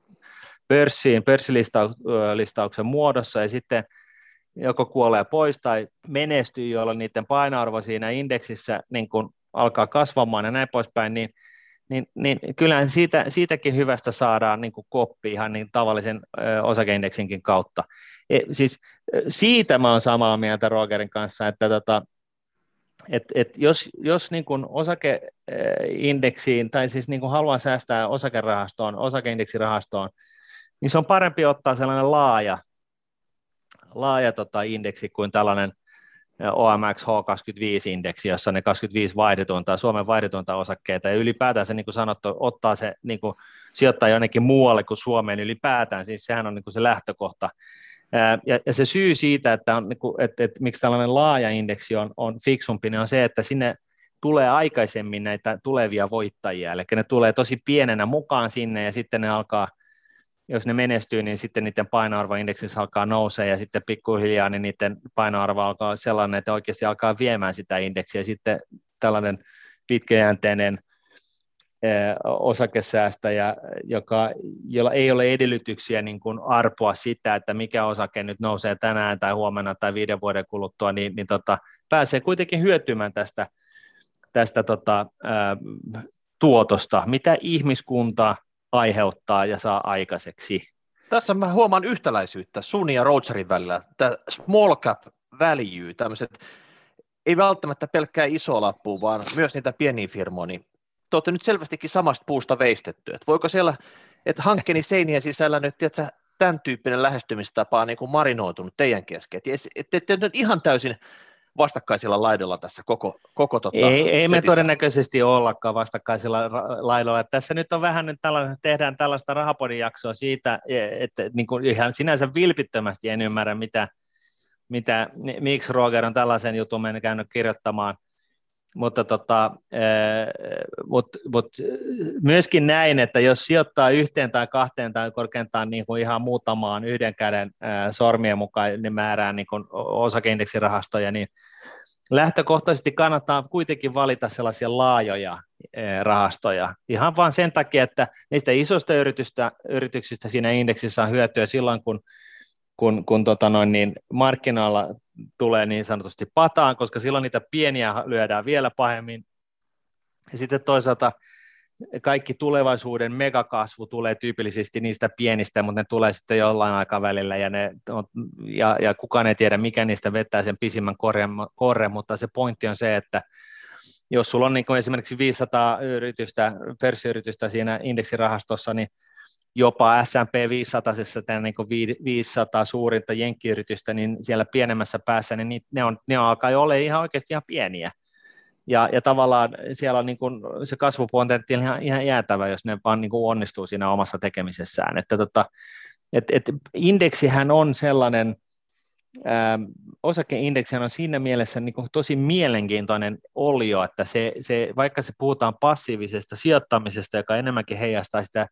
pörssiin, pörssilistauksen muodossa, ja sitten joko kuolee pois tai menestyy, jolloin niiden painoarvo siinä indeksissä niin kuin alkaa kasvamaan ja näin poispäin, niin kyllähän siitäkin hyvästä saadaan niin kuin koppi ihan niin tavallisen osakeindeksinkin kautta. Siis siitä mä oon samaa mieltä Rogerin kanssa, että jos niin kuin osakeindeksiin, tai siis niin kuin haluaa säästää osakerahastoon, osakeindeksirahastoon, niin se on parempi ottaa sellainen laaja indeksi kuin tällainen OMX H25-indeksi, jossa ne 25 vaihdetuinta, Suomen vaihdetuinta osakkeita, ja ylipäätään se, niin kuin sanottu, ottaa se, niin kuin sijoittaa jonnekin muualle kuin Suomeen ylipäätään, siis sehän on niin kuin se lähtökohta. Ja se syy siitä, että, on, niin kuin, että miksi tällainen laaja indeksi on fiksumpi, niin on se, että sinne tulee aikaisemmin näitä tulevia voittajia, eli ne tulee tosi pienenä mukaan sinne, ja sitten ne alkaa, jos ne menestyy, niin sitten niiden painoarvoindeksissä alkaa nousee, ja sitten pikkuhiljaa niin niiden painoarvo alkaa sellainen, että oikeasti alkaa viemään sitä indeksiä, ja sitten tällainen pitkäjänteinen osakesäästäjä, jolla ei ole edellytyksiä niin kuin arpoa sitä, että mikä osake nyt nousee tänään tai huomenna tai 5 vuoden kuluttua, niin pääsee kuitenkin hyötymään tästä tuotosta, mitä ihmiskunta aiheuttaa ja saa aikaiseksi. Tässä mä huomaan yhtäläisyyttä sun ja Rogerin välillä. Tämä small cap value, tämmöiset, ei välttämättä pelkkää isoa lappua, vaan myös niitä pieniä firmoja. Niin te olette nyt selvästikin samasta puusta veistetty. Et voiko siellä, että hankkeeni seinien sisällä nyt, tiedätkö, tämän tyyppinen lähestymistapa on niin kuin marinoitunut teidän kesken. Että nyt ihan täysin vastakkaisilla laidoilla tässä koko ei me todennäköisesti ollakaan vastakkaisilla laidoilla. Tässä nyt on vähän nyt tehdään tällaista rahapodin jaksoa siitä, että niin kuin ihan sinänsä vilpittömästi en ymmärrä, miksi Roger on tällaisen jutun mennyt käynyt kirjoittamaan, mutta myöskin näin, että jos sijoittaa yhteen tai kahteen tai korkeintaan niin kuin ihan muutamaan yhden käden sormien mukaan ne määrää niin kuin osakeindeksirahastoja, niin lähtökohtaisesti kannattaa kuitenkin valita sellaisia laajoja rahastoja. Ihan vaan sen takia, että niistä isoista yrityksistä siinä indeksissä on hyötyä silloin, kun markkinoilla tulee niin sanotusti pataan, koska silloin niitä pieniä lyödään vielä pahemmin. Ja sitten toisaalta kaikki tulevaisuuden megakasvu tulee tyypillisesti niistä pienistä, mutta ne tulee sitten jollain aikavälillä ja kukaan ei tiedä, mikä niistä vetää sen pisimmän korren, mutta se pointti on se, että jos sulla on niin kuin esimerkiksi 500 pörssiyritystä siinä indeksirahastossa, niin jopa S&P 500, niin 500 suurinta jenkkiyritystä, niin siellä pienemmässä päässä, niin ne alkaa jo olla ihan oikeasti ihan pieniä. Ja tavallaan siellä on niin kuin se kasvupotentiaali ihan jäätävä, jos ne vaan niin kuin onnistuu siinä omassa tekemisessään. Että indeksihän on sellainen, osakeindeksihän on siinä mielessä niin kuin tosi mielenkiintoinen olio, että vaikka se puhutaan passiivisesta sijoittamisesta, joka enemmänkin heijastaa sitä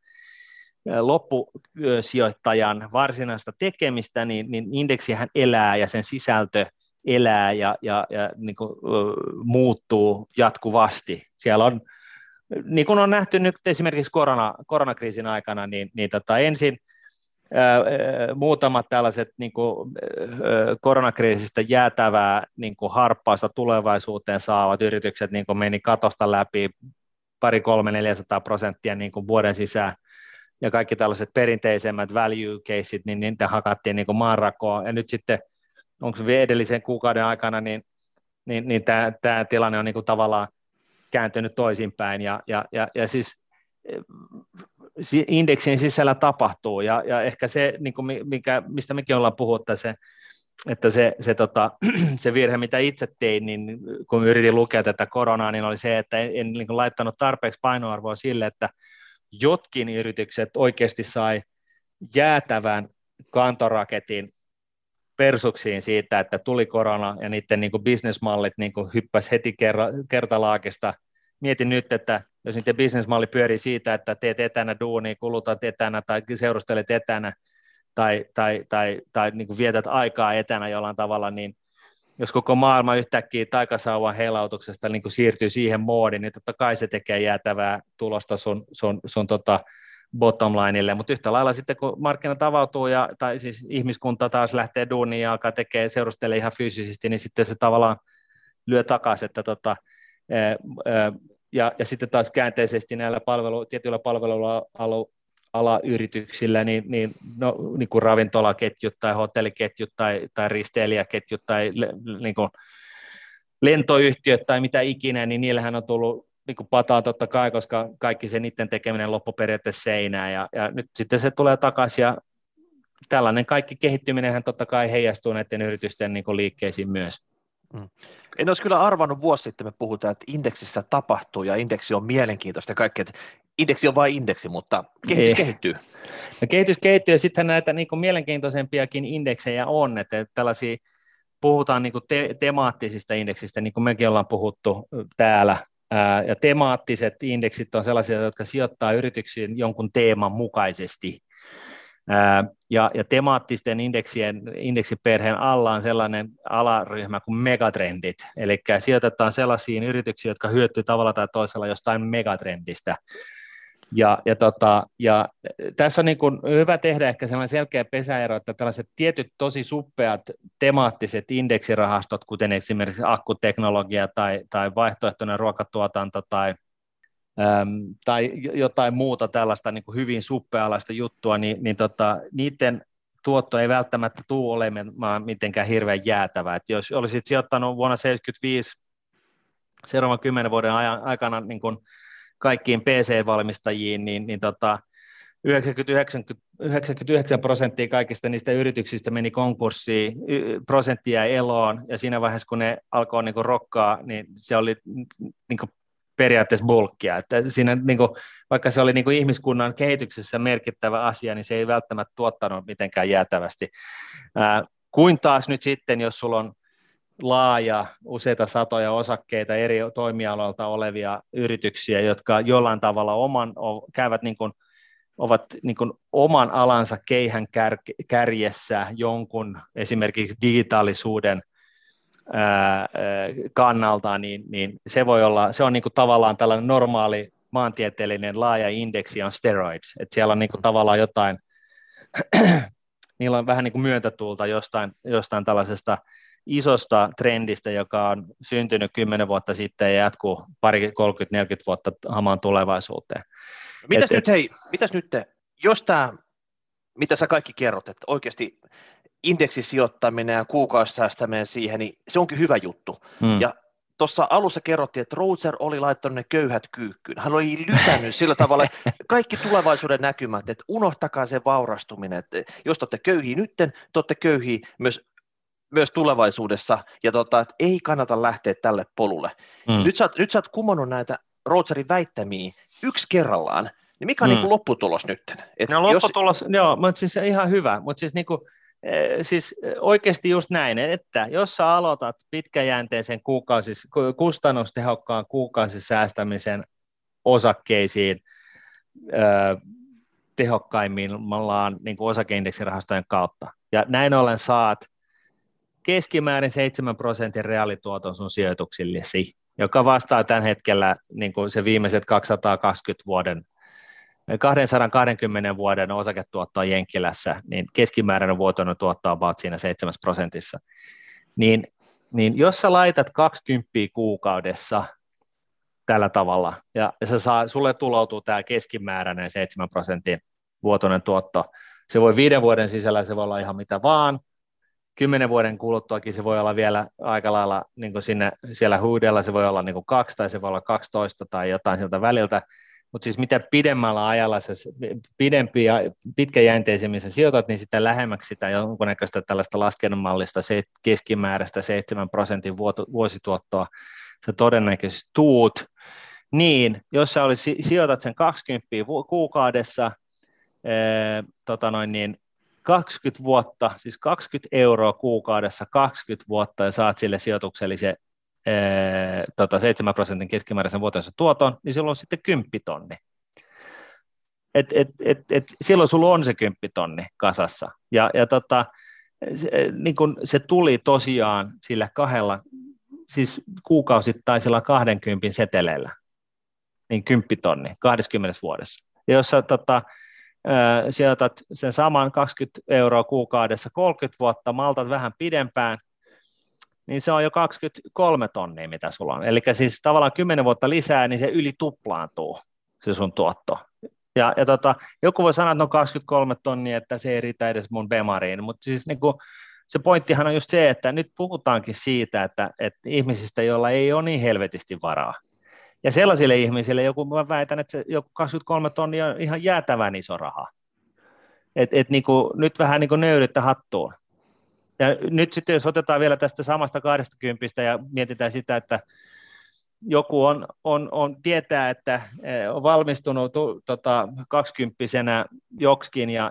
loppusijoittajan varsinaista tekemistä, niin indeksihän elää ja sen sisältö elää ja niin kuin, muuttuu jatkuvasti. Siellä on, niin kuin on nähty nyt esimerkiksi koronakriisin aikana, niin ensin muutamat tällaiset niin kuin, koronakriisistä jäätävää niin kuin harppausta tulevaisuuteen saavat yritykset niin kuin meni katosta läpi 2-3-400% niin kuin vuoden sisään. Ja kaikki tällaiset perinteisemmät value-caseit, niin niitä hakattiin niin kuin maanrakoon. Ja nyt sitten, onko edellisen kuukauden aikana, niin tämä tilanne on niin kuin tavallaan kääntynyt toisinpäin. Ja siis indeksin sisällä tapahtuu. Ja ehkä se, niin kuin mistä mekin ollaan puhuttu, se virhe, mitä itse tein, niin kun yritin lukea tätä koronaa, niin oli se, että en niin kuin laittanut tarpeeksi painoarvoa sille, että jotkin yritykset oikeasti sai jäätävän kantoraketin persuksiin siitä, että tuli korona ja niiden niin kuin bisnesmallit niin kuin hyppäsi heti kertalaakista. Mietin nyt, että jos niiden bisnesmalli pyörii siitä, että teet etänä duunia, kulutat etänä tai seurustelet etänä tai niin kuin vietät aikaa etänä jollain tavalla, niin jos koko maailma yhtäkkiä taikasauvan heilautuksesta niin kuin siirtyy siihen moodiin, niin totta kai se tekee jäätävää tulosta sun bottom lineille. Mutta yhtä lailla sitten, kun markkinat avautuu, tai siis ihmiskunta taas lähtee duuniin ja alkaa seurustelemaan ihan fyysisesti, niin sitten se tavallaan lyö takaisin. Ja sitten taas käänteisesti näillä tietyillä palvelualayrityksillä, niin kuin ravintolaketjut tai hotelliketjut tai risteilijäketjut tai niin kuin lentoyhtiöt tai mitä ikinä, niin niillähän on tullut niin kuin pataa totta kai, koska kaikki se niiden tekeminen loppuperiaatteessa seinään ja nyt sitten se tulee takaisin ja tällainen kaikki kehittyminenhän totta kai heijastuu näiden yritysten niin kuin liikkeisiin myös. En olisi kyllä arvannut vuosi sitten, me puhutaan, että indeksissä tapahtuu ja indeksi on mielenkiintoista ja kaikkea. Indeksi on vain indeksi, mutta kehitys kehittyy. No, kehitys kehittyy ja sittenhän näitä niin kuin mielenkiintoisempiakin indeksejä on, että tällaisia puhutaan niin kuin temaattisista indeksistä, niin kuin mekin ollaan puhuttu täällä. Ja temaattiset indeksit on sellaisia, jotka sijoittaa yrityksiin jonkun teeman mukaisesti. Ja temaattisten indeksiperheen alla on sellainen alaryhmä kuin megatrendit, eli sijoitetaan sellaisiin yrityksiin, jotka hyötyy tavalla tai toisella jostain megatrendistä. Ja tässä on niin kuin hyvä tehdä ehkä sellainen selkeä pesäero, että tällaiset tietyt tosi suppeat temaattiset indeksirahastot, kuten esimerkiksi akkuteknologia tai vaihtoehtoinen ruokatuotanto tai jotain muuta tällaista niin kuin hyvin suppealaista juttua, niiden tuotto ei välttämättä tule olemaan mitenkään hirveän jäätävää. Et jos olisit sijoittanut vuonna 1975 seuraavan 10 vuoden aikana niin kuin kaikkiin PC-valmistajiin, niin 99% kaikista niistä yrityksistä meni konkurssiin, prosentti jäi eloon, ja siinä vaiheessa, kun ne alkoi niin kuin rokkaa, niin se oli niin kuin periaatteessa bulkkia, että siinä, niin kuin, vaikka se oli niin kuin ihmiskunnan kehityksessä merkittävä asia, niin se ei välttämättä tuottanut mitenkään jäätävästi. Kuin taas nyt sitten, jos sulla on laaja, useita satoja osakkeita eri toimialoilta olevia yrityksiä, jotka jollain tavalla ovat niin kuin oman alansa keihän kärjessä jonkun esimerkiksi digitaalisuuden kannalta, niin se on niin kuin tavallaan tällainen normaali maantieteellinen laaja indeksi on steroids, että siellä on niin kuin tavallaan jotain, niillä on vähän niin kuin myöntätuulta jostain tällaisesta isosta trendistä, joka on syntynyt 10 vuotta sitten ja jatkuu 30-40 vuotta hamaan tulevaisuuteen. Mitäs nyt, jos tämä, mitä sä kaikki kerrot, että oikeasti indeksisijoittaminen ja kuukausisäästäminen siihen, niin se onkin hyvä juttu. Ja tuossa alussa kerrottiin, että Roger oli laittanut ne köyhät kyykkyyn. Hän oli lytännyt sillä tavalla, että kaikki tulevaisuuden näkymät, että unohtakaa se vaurastuminen. Että jos te olette köyhiä nytten, te olette köyhiä myös tulevaisuudessa. Ja että ei kannata lähteä tälle polulle. Mm. Nyt sä oot kumonnut näitä Rogerin väittämiä yksi kerrallaan. Niin mikä on niin lopputulos nytten? No lopputulos, mutta siis ihan hyvä. Mutta siis niinku... Siis oikeasti just näin, että jos sä aloitat pitkäjänteisen kustannustehokkaan kuukausisäästämisen osakkeisiin tehokkaimmillaan niin kuin osakeindeksirahastojen kautta, ja näin ollen saat keskimäärin 7% reaalituoton sun sijoituksillesi, joka vastaa tämän hetkellä niin kuin se viimeiset 220 vuoden osaketuottoa Jenkkilässä, niin keskimääräinen vuotoinen tuottaa about siinä 7%. Niin jos sä laitat 20 kuukaudessa tällä tavalla, ja sulle tuloutuu tämä keskimääräinen 7% vuotoinen tuotto, se voi 5 vuoden sisällä, se voi olla ihan mitä vaan, 10 vuoden kuluttuakin se voi olla vielä aika lailla niin siellä huudella, se voi olla niin 2 tai se voi olla 12 tai jotain sieltä väliltä. Mutta siis mitä pidemmällä ajalla sä pitkäjänteisemmin sä sijoitat, niin sitä lähemmäksi sitä jonkunnäköistä tällaista laskennallista keskimääräistä 7% vuosituottoa sä todennäköisesti tuut. Niin, jos sä sijoitat sen 20 kuukaudessa 20 vuotta, siis 20 € kuukaudessa 20 vuotta ja saat sille sijoitukselle se 7% keskimääräisen vuotuisen tuoton, niin silloin on sitten 10 000. Silloin sulla on se 10 000 kasassa. Se tuli tosiaan sillä kahdella, siis kuukausittaisella 20 seteleillä, niin 10 000 20 vuodessa. Ja jos sä sijoitat sen saman 20 € kuukaudessa 30 vuotta, maltat vähän pidempään, niin se on jo 23 000, mitä sulla on. Eli siis tavallaan 10 vuotta lisää, niin se yli tuplaantuu, se sun tuotto. Joku voi sanoa, että on 23 000, että se ei riitä edes mun bemariin, mutta siis niinku, se pointtihan on just se, että nyt puhutaankin siitä, että ihmisistä, joilla ei ole niin helvetisti varaa. Ja sellaisille ihmisille, mä väitän, että se joku 23 000 on ihan jäätävän iso raha. Nyt vähän niinku nöyryttä hattuun. Ja nyt sitten jos otetaan vielä tästä samasta 20 ja mietitään sitä, että joku on tietää, että on valmistunut 20-vuotiaana joksikin ja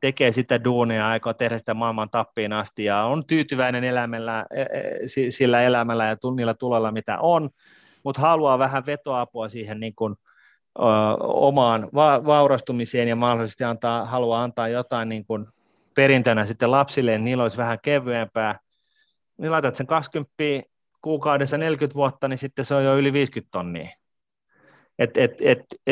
tekee sitä duunia, aikoo tehdä sitä maailman tappiin asti ja on tyytyväinen sillä elämällä ja tunnilla tulolla, mitä on, mutta haluaa vähän vetoapua siihen niin kuin omaan vaurastumiseen ja mahdollisesti haluaa antaa jotain niin kuin perintönä sitten lapsille, niillä olisi vähän kevyempää, niin laitat sen 20 kuukaudessa 40 vuotta, niin sitten se on jo yli 50 000.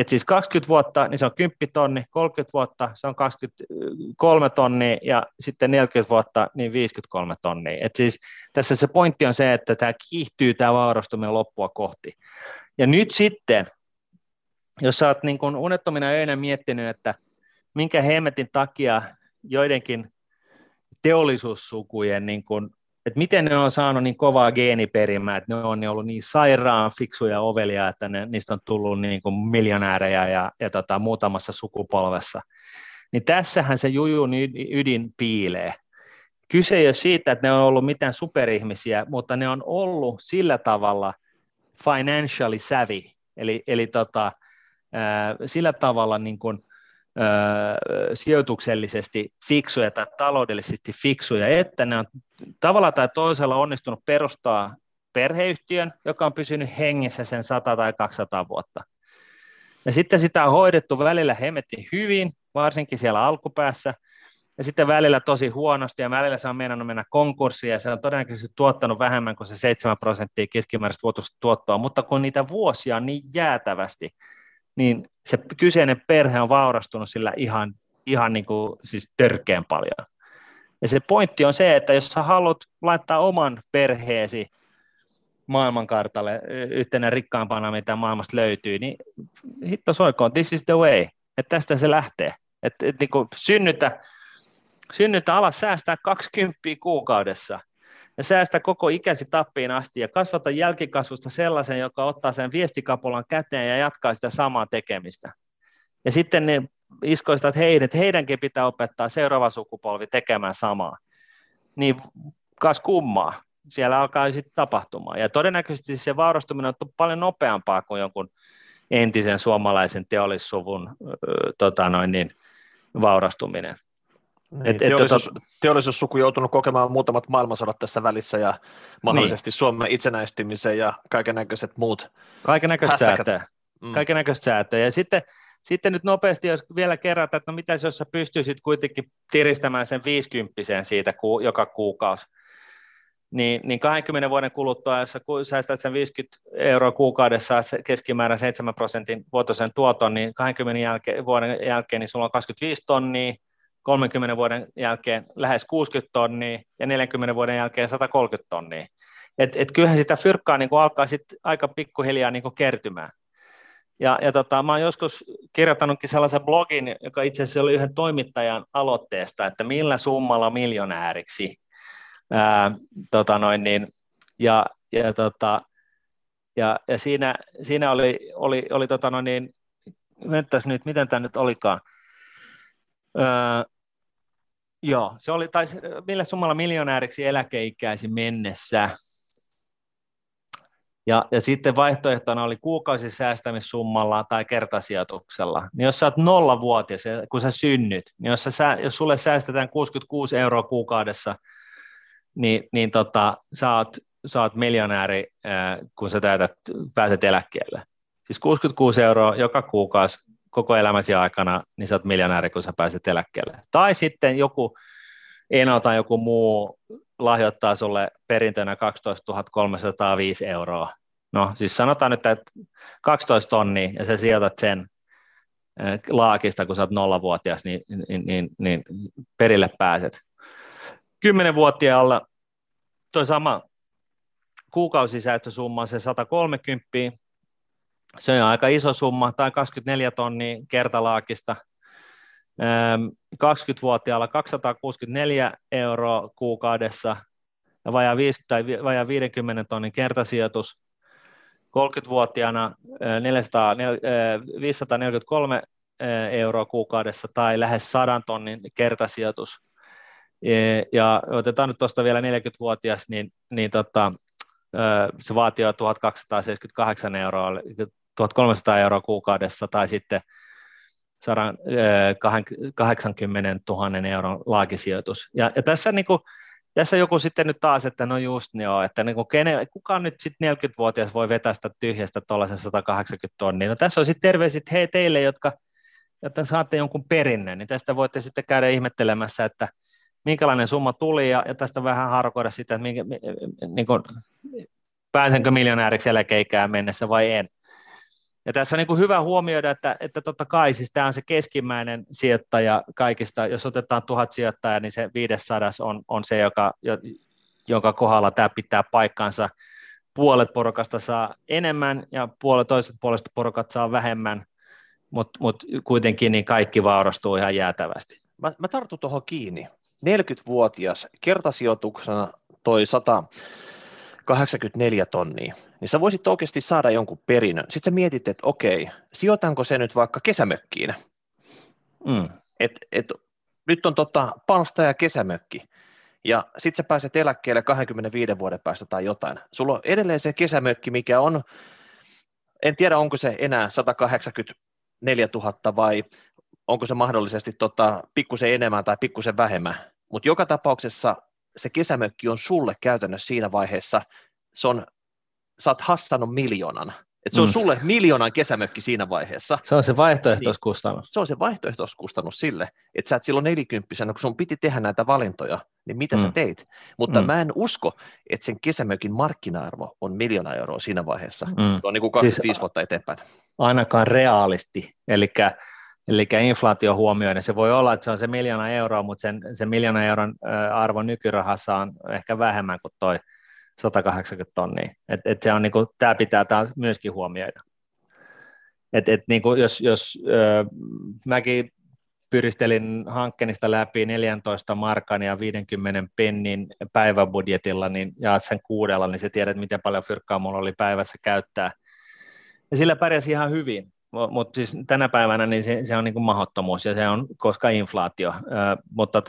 Siis 20 vuotta, niin se on 10 000, 30 vuotta, se on 23 000 ja sitten 40 vuotta, niin 53 000. Siis tässä se pointti on se, että tämä kiihtyy tämä vaurastuminen loppua kohti. Ja nyt sitten, jos sä oot niin kuin unettomina öinä miettinyt, että minkä hemmetin takia joidenkin teollisuussukujen, niin kun, että miten ne on saanut niin kovaa geeniperimää, että ne on ollut niin sairaan fiksuja ovelia, että niistä on tullut niin kun miljonäärejä ja muutamassa sukupolvessa. Niin tässähän se jujun ydin piilee. Kyse ei ole siitä, että ne on ollut mitään superihmisiä, mutta ne on ollut sillä tavalla financially savvy, eli sillä tavalla niin kun sijoituksellisesti fiksuja tai taloudellisesti fiksuja, että ne on tavalla tai toisella onnistunut perustaa perheyhtiön, joka on pysynyt hengissä sen 100 tai 200 vuotta. Ja sitten sitä on hoidettu välillä hemmetin hyvin, varsinkin siellä alkupäässä, ja sitten välillä tosi huonosti, ja välillä se on meinannut mennä konkurssiin, ja se on todennäköisesti tuottanut vähemmän kuin se 7% keskimääräistä vuotuista tuottoa, mutta kun niitä vuosia on niin jäätävästi, niin se kyseinen perhe on vaurastunut sillä ihan niin kuin siis törkeän paljon. Ja se pointti on se, että jos sä haluat laittaa oman perheesi maailmankartalle yhtenä rikkaampana, mitä maailmasta löytyy, niin hitto soikoon, this is the way, että tästä se lähtee. Että niin kuin synnytä alas säästää 20 kuukaudessa, ja säästä koko ikäsi tappiin asti ja kasvata jälkikasvusta sellaisen, joka ottaa sen viestikapulan käteen ja jatkaa sitä samaa tekemistä. Ja sitten ne iskoistat heidänkin pitää opettaa seuraava sukupolvi tekemään samaa. Niin kas kummaa, siellä alkaa sitten tapahtumaan. Ja todennäköisesti se vaurastuminen on paljon nopeampaa kuin jonkun entisen suomalaisen teollissuvun vaurastuminen. Niin, teollisuussuku on joutunut kokemaan muutamat maailmansodat tässä välissä ja mahdollisesti niin. Suomen itsenäistymisen ja kaikennäköiset muut. Kaikennäköistä säätöä. Ja sitten nyt nopeasti, jos vielä kerrata, että mitä jos sä pystyisit kuitenkin tiristämään sen 50 siitä joka kuukausi, niin 20 vuoden kuluttua, jos säästät sen 50 euroa kuukaudessa keskimäärin 7% vuotoisen tuoton, niin 20 vuoden jälkeen niin sulla on 25 tonnia, 30 vuoden jälkeen lähes 60 tonnia ja 40 vuoden jälkeen 130 tonnia. Et kyllähän sitä fyrkkaa niin alkaa sit aika pikkuhiljaa niin kertymään. Ja mä oon joskus kirjoittanutkin sellaisen blogin, joka itse asiassa oli yhden toimittajan aloitteesta, että millä summalla miljonääriksi. Ja siinä oli miten tämä nyt olikaan. Se oli millä summalla miljonääriksi eläkeikäisi mennessä. Ja sitten vaihtoehtona oli kuukausisäästämissummalla tai kertasijoituksella. Niin jos sä oot 0-vuotias, kun sä synnyt, niin jos sulle säästetään 66 euroa kuukaudessa, niin sä oot miljonääri, kun sä pääset eläkkeelle. Siis 66 euroa joka kuukausi koko elämäsi aikana, niin sä oot miljonääri, kun sä pääset eläkkeelle. Tai sitten joku Eno tai joku muu lahjoittaa sulle perintönä 12 305 euroa. No siis sanotaan nyt, että 12 tonnia ja sä sijoitat sen laakista, kun sä oot 0-vuotias, niin perille pääset. 10-vuotiaalla toi sama kuukausisäästösumma on se 130, se on aika iso summa, tai 24 tonnia kertalaakista. 20-vuotiaalla 264 euroa kuukaudessa ja vajaa 50 tonnin kertasijoitus, 30-vuotiaana 543 euroa kuukaudessa tai lähes 100 tonnin kertasijoitus. Ja otetaan nyt tuosta vielä 40-vuotias, se vaatii 1278 euroa, 1300 euroa kuukaudessa tai sitten 180 000 euron laakisijoitus. Ja tässä joku sitten nyt taas, että no just ne on, että kukaan nyt sitten 40-vuotias voi vetää sitä tyhjästä tuollaisen 180 tonnia. No tässä on sitten terveiset teille, jotta saatte jonkun perinnön, niin tästä voitte sitten käydä ihmettelemässä, että minkälainen summa tuli, ja tästä vähän harkoida sitä, että pääsenkö miljonääriksi eläkeikään mennessä vai en. Ja tässä on hyvä huomioida, että totta kai siis tämä on se keskimmäinen sijoittaja kaikista. Jos otetaan 1000 sijoittajaa, niin se 500 on se, jonka kohdalla tämä pitää paikkansa. Puolet porukasta saa enemmän ja toiset puolesta porukat saa vähemmän, mutta kuitenkin niin kaikki vaurastuu ihan jäätävästi. Mä tartun tuohon kiinni. 40-vuotias kertasijoituksena toi 184 tonnia, niin sä voisit oikeasti saada jonkun perinnön. Sitten sä mietit, että okei, sijoitanko se nyt vaikka kesämökkiin? Nyt on palsta ja kesämökki, ja sitten sä pääset eläkkeelle 25 vuoden päästä tai jotain. Sulla on edelleen se kesämökki, mikä on, en tiedä onko se enää 184 000 vai onko se mahdollisesti pikkusen enemmän tai pikkusen vähemmän, mutta joka tapauksessa se kesämökki on sulle käytännössä siinä vaiheessa, sä oot hassannut miljoonan, että se on sulle miljoonan kesämökki siinä vaiheessa. Se on se vaihtoehtoiskustannus. Se on se vaihtoehtoiskustannus sille, että sä et silloin 40-vuotiaana, kun sun piti tehdä näitä valintoja, niin mitä sä teit? Mutta mä en usko, että sen kesämökin markkina-arvo on 1 000 000 euroa siinä vaiheessa. Se on 25 vuotta eteenpäin. Ainakaan reaalisti, eli inflaatio huomioiden. Se voi olla, että se on se 1 000 000 euroa, mutta sen 1 000 000 euron arvo nykyrahassa on ehkä vähemmän kuin toi 180 tonnia. Se on tämä pitää taas myöskin huomioida. Mäkin pyristelin hankkeenista läpi 14 markan ja 50 pennin päiväbudjetilla, niin jaat sen 6, niin sä tiedät, miten paljon fyrkkaa mulla oli päivässä käyttää. Ja sillä pärjäsi ihan hyvin, mutta siis tänä päivänä niin se on niin kuin mahdottomuus, ja se on koska inflaatio. Mutta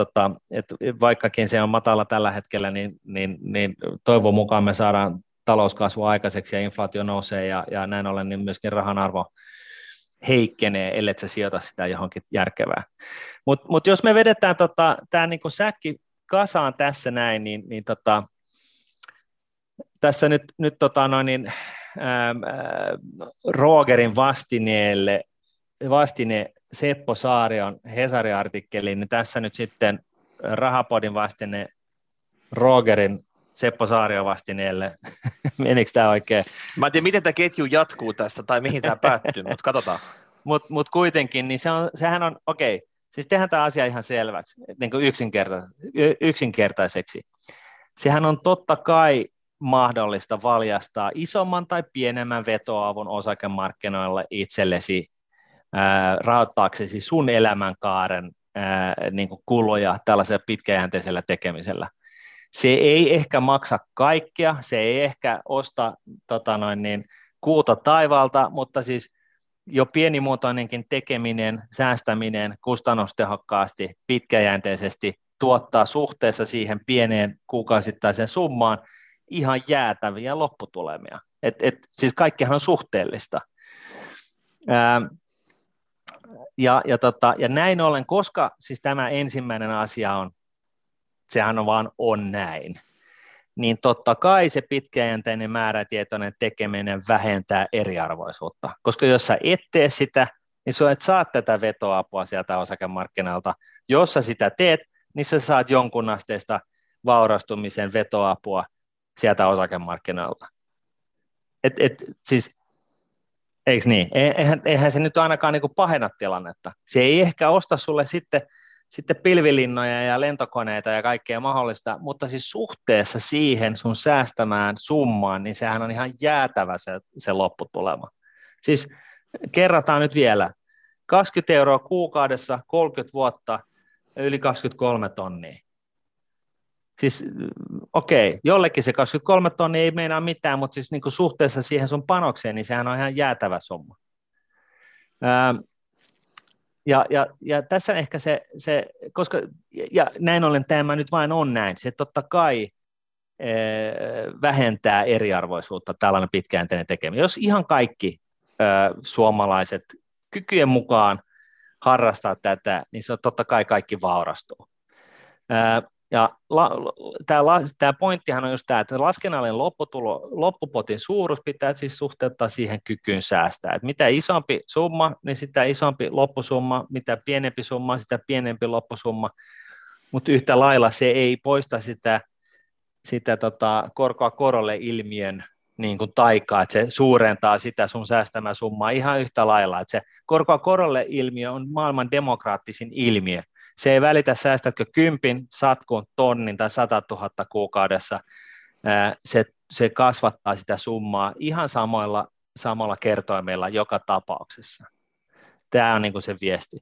vaikkakin se on matala tällä hetkellä, niin toivon mukaan me saadaan talouskasvu aikaiseksi ja inflaatio nousee, ja näin ollen niin myöskin rahan arvo heikkenee, ellei sä sijoita sitä johonkin järkevään. Mut jos me vedetään tämä niinku säkki kasaan tässä näin, niin tässä nyt Rogerin vastine Seppo Saarion Hesari-artikkeliin, niin tässä nyt sitten Rahapodin vastine Rogerin Seppo Saario vastineelle. Menikö tämä oikein? Mä en tiedä, miten tämä ketju jatkuu tästä tai mihin tämä päättyy, mutta katsotaan. Mutta kuitenkin, niin sehän on, okei, siis tehdään tämä asia ihan selväksi, niin kuin yksinkertaiseksi. Sehän on totta kai mahdollista valjastaa isomman tai pienemmän vetoavun osakemarkkinoilla itsellesi rahoittaaksesi sun elämänkaaren niin kuin kuluja tällaisella pitkäjänteisellä tekemisellä. Se ei ehkä maksa kaikkea, se ei ehkä osta kuuta taivaalta, mutta siis jo pienimuotoinenkin tekeminen, säästäminen kustannustehokkaasti, pitkäjänteisesti tuottaa suhteessa siihen pieneen kuukausittaiseen summaan ihan jäätäviä lopputulemia. Siis kaikkihan on suhteellista. Ja näin ollen, koska siis tämä ensimmäinen asia on, sehän vaan on näin, niin totta kai se pitkäjänteinen määrätietoinen tekeminen vähentää eriarvoisuutta, koska jos sä et tee sitä, niin sä et saa tätä vetoapua sieltä osakemarkkinoilta. Jos sä sitä teet, niin sä saat jonkun asteista vaurastumisen vetoapua sieltä osakemarkkinoilta. Siis, eikö niin? Eihän se nyt ainakaan niinku pahenna tilannetta. Se ei ehkä osta sulle sitten pilvilinnoja ja lentokoneita ja kaikkea mahdollista, mutta siis suhteessa siihen sun säästämään summaan, niin sehän on ihan jäätävä se lopputulema. Siis kerrataan nyt vielä, 20 € kuukaudessa, 30 vuotta, yli 23 000. Siis okei, jollekin se 23 000 ei meinaa mitään, mutta siis niinku suhteessa siihen sun panokseen, niin sehän on ihan jäätävä summa. Ja tässä ehkä se koska, ja näin ollen tämä nyt vain on näin, se totta kai vähentää eriarvoisuutta tällainen pitkäjänteinen tekeminen. Jos ihan kaikki suomalaiset kykyjen mukaan harrastaa tätä, niin se on totta kai kaikki vaurastuu. Tämä pointtihan on just tämä, että laskennallinen loppupotin suuruus pitää siis suhteuttaa siihen kykyyn säästää. Et mitä isompi summa, niin sitä isompi loppusumma, mitä pienempi summa, sitä pienempi loppusumma, mutta yhtä lailla se ei poista sitä korkoa korolle -ilmiön niin kuin taikaa, että se suurentaa sitä sun säästämää summaa ihan yhtä lailla. Et se korkoa korolle -ilmiö on maailman demokraattisin ilmiö. Se ei välitä, säästätkö 10, 100, 1,000 tai 100 000 kuukaudessa. Se kasvattaa sitä summaa ihan samalla kertoimella joka tapauksessa. Tämä on niin kuin se viesti.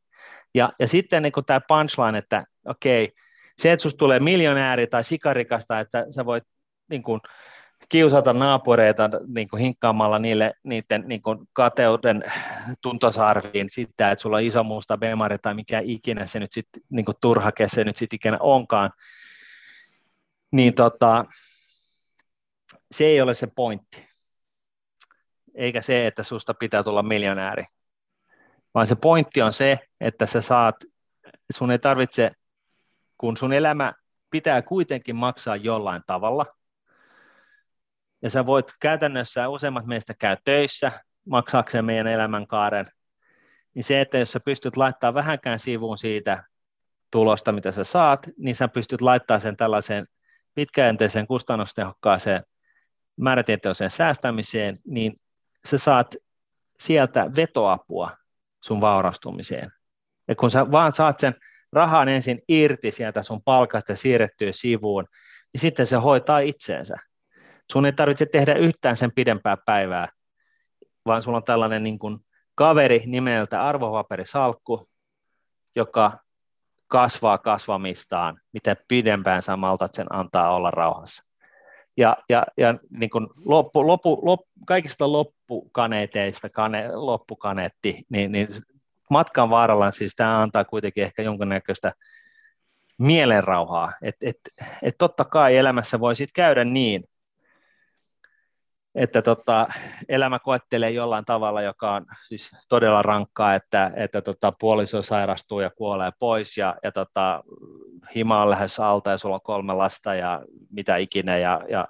Ja sitten niin kuin tämä punchline, että okei, se, että sinusta tulee miljonääri tai sikarikasta, että sä voit niin kuin kiusata naapureita niin kuin hinkkaamalla niiden niin kuin kateuden tuntosarviin sitä, että sulla on iso musta bemari tai mikä ikinä se nyt sitten niin kuin turhake se nyt sitten ikinä onkaan, niin se ei ole se pointti, eikä se, että susta pitää tulla miljonääri, vaan se pointti on se, että sä saat, sun ei tarvitse, kun sun elämä pitää kuitenkin maksaa jollain tavalla. Ja sä voit käytännössä, useimmat meistä käy töissä maksaakseen meidän elämänkaaren, niin se, että jos sä pystyt laittamaan vähänkään sivuun siitä tulosta, mitä sä saat, niin sä pystyt laittamaan sen tällaiseen pitkäjänteiseen, kustannustehokkaaseen, määrätietoiseen säästämiseen, niin sä saat sieltä vetoapua sun vaurastumiseen. Ja kun sä vaan saat sen rahan ensin irti sieltä sun palkasta siirrettyä sivuun, niin sitten se hoitaa itseensä. Sun ei tarvitse tehdä yhtään sen pidempää päivää, vaan sulla on tällainen niin kuin kaveri nimeltä arvopaperisalkku, joka kasvaa kasvamistaan, mitä pidempään sä maltat sen antaa olla rauhassa. Ja niin kuin kaikista loppukaneeteista, loppukaneetti, niin matkan varrella siis tämä antaa kuitenkin ehkä jonkinnäköistä mielenrauhaa. Et totta kai elämässä voi sitten käydä niin, että elämä koettelee jollain tavalla, joka on siis todella rankkaa, että puoliso sairastuu ja kuolee pois ja hima on lähes alta ja sulla on 3 lasta ja mitä ikinä. Ja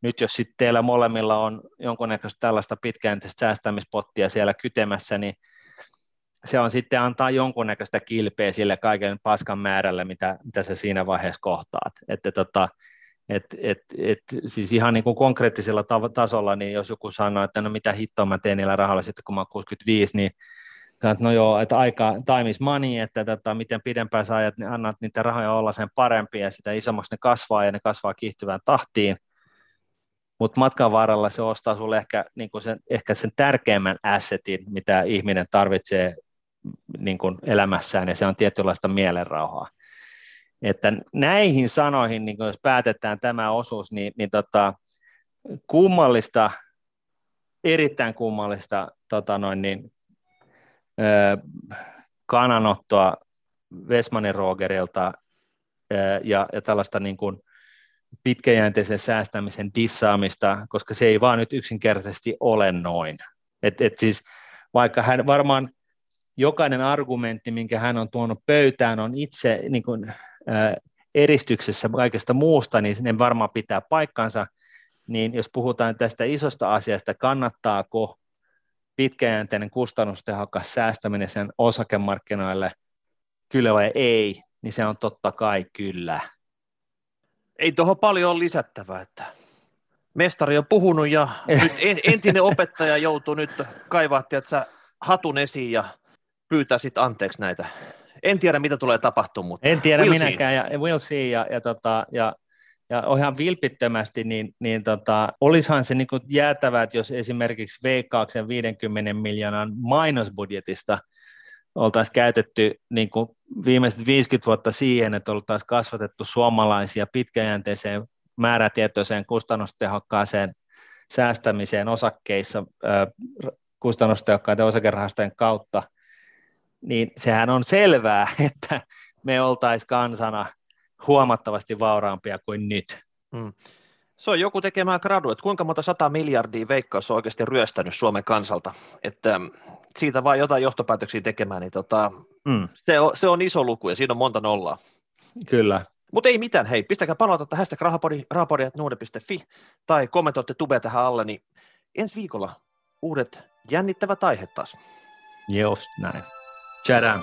nyt jos sitten teillä molemmilla on jonkunnäköistä tällaista pitkäjänteistä säästämispottia siellä kytemässä, niin se on sitten antaa jonkunnäköistä kilpeä sille kaiken paskan määrälle, mitä se siinä vaiheessa kohtaat. Siis ihan niin kuin konkreettisella tasolla, niin jos joku sanoo, että no mitä hittoa mä teen niillä rahalla sitten kun mä oon 65, niin sanot, no joo, että aika, time is money, että miten pidempään sä ajat, niin annat niitä rahoja olla sen parempi ja sitä isommaksi ne kasvaa ja ne kasvaa kiihtyvään tahtiin, mutta matkan varrella se ostaa sulle ehkä, niin kuin sen tärkeimmän assetin, mitä ihminen tarvitsee niin kuin elämässään ja se on tietynlaista mielenrauhaa. Että näihin sanoihin, niin jos päätetään tämä osuus, niin kummallista, erittäin kummallista kannanottoa Wessmanin Rogerilta ja tällaista niin kuin pitkäjänteisen säästämisen dissaamista, koska se ei vaan nyt yksinkertaisesti ole noin. Siis, vaikka hän varmaan jokainen argumentti, minkä hän on tuonut pöytään, on itse niin kuin eristyksessä kaikesta muusta, niin ne varmaan pitää paikkansa, niin jos puhutaan tästä isosta asiasta, kannattaako pitkäjänteinen kustannustehokas säästäminen sen osakemarkkinoille kyllä vai ei, niin se on totta kai kyllä. Ei tuohon paljon ole lisättävää, että mestari on puhunut ja nyt entinen opettaja joutuu nyt kaivaa hatun esiin ja pyytää sitten anteeksi näitä. En tiedä, mitä tulee tapahtumaan, mutta en tiedä minäkään, ja we'll see, ja ihan vilpittömästi, niin olisihan se niin kuin jäätävää, että jos esimerkiksi Veikkauksen 50 miljoonan mainosbudjetista oltaisiin käytetty niin kuin viimeiset 50 vuotta siihen, että oltaisiin kasvatettu suomalaisia pitkäjänteiseen, määrätietoiseen, kustannustehokkaaseen säästämiseen osakkeissa kustannustehokkaiden osakerahastojen kautta, niin sehän on selvää, että me oltaisiin kansana huomattavasti vauraampia kuin nyt. Mm. Se on joku tekemään gradu, että kuinka monta 100 miljardia Veikkaus on oikeasti ryöstänyt Suomen kansalta, että siitä vaan jotain johtopäätöksiä tekemään, niin se on iso luku ja siinä on monta nollaa. Kyllä. Mutta ei mitään, hei, pistäkää palautetta #rahapodi@nuude.fi tai kommentoitte tubea tähän alle, niin ensi viikolla uudet jännittävät aiheet taas. Just näin. Chadam.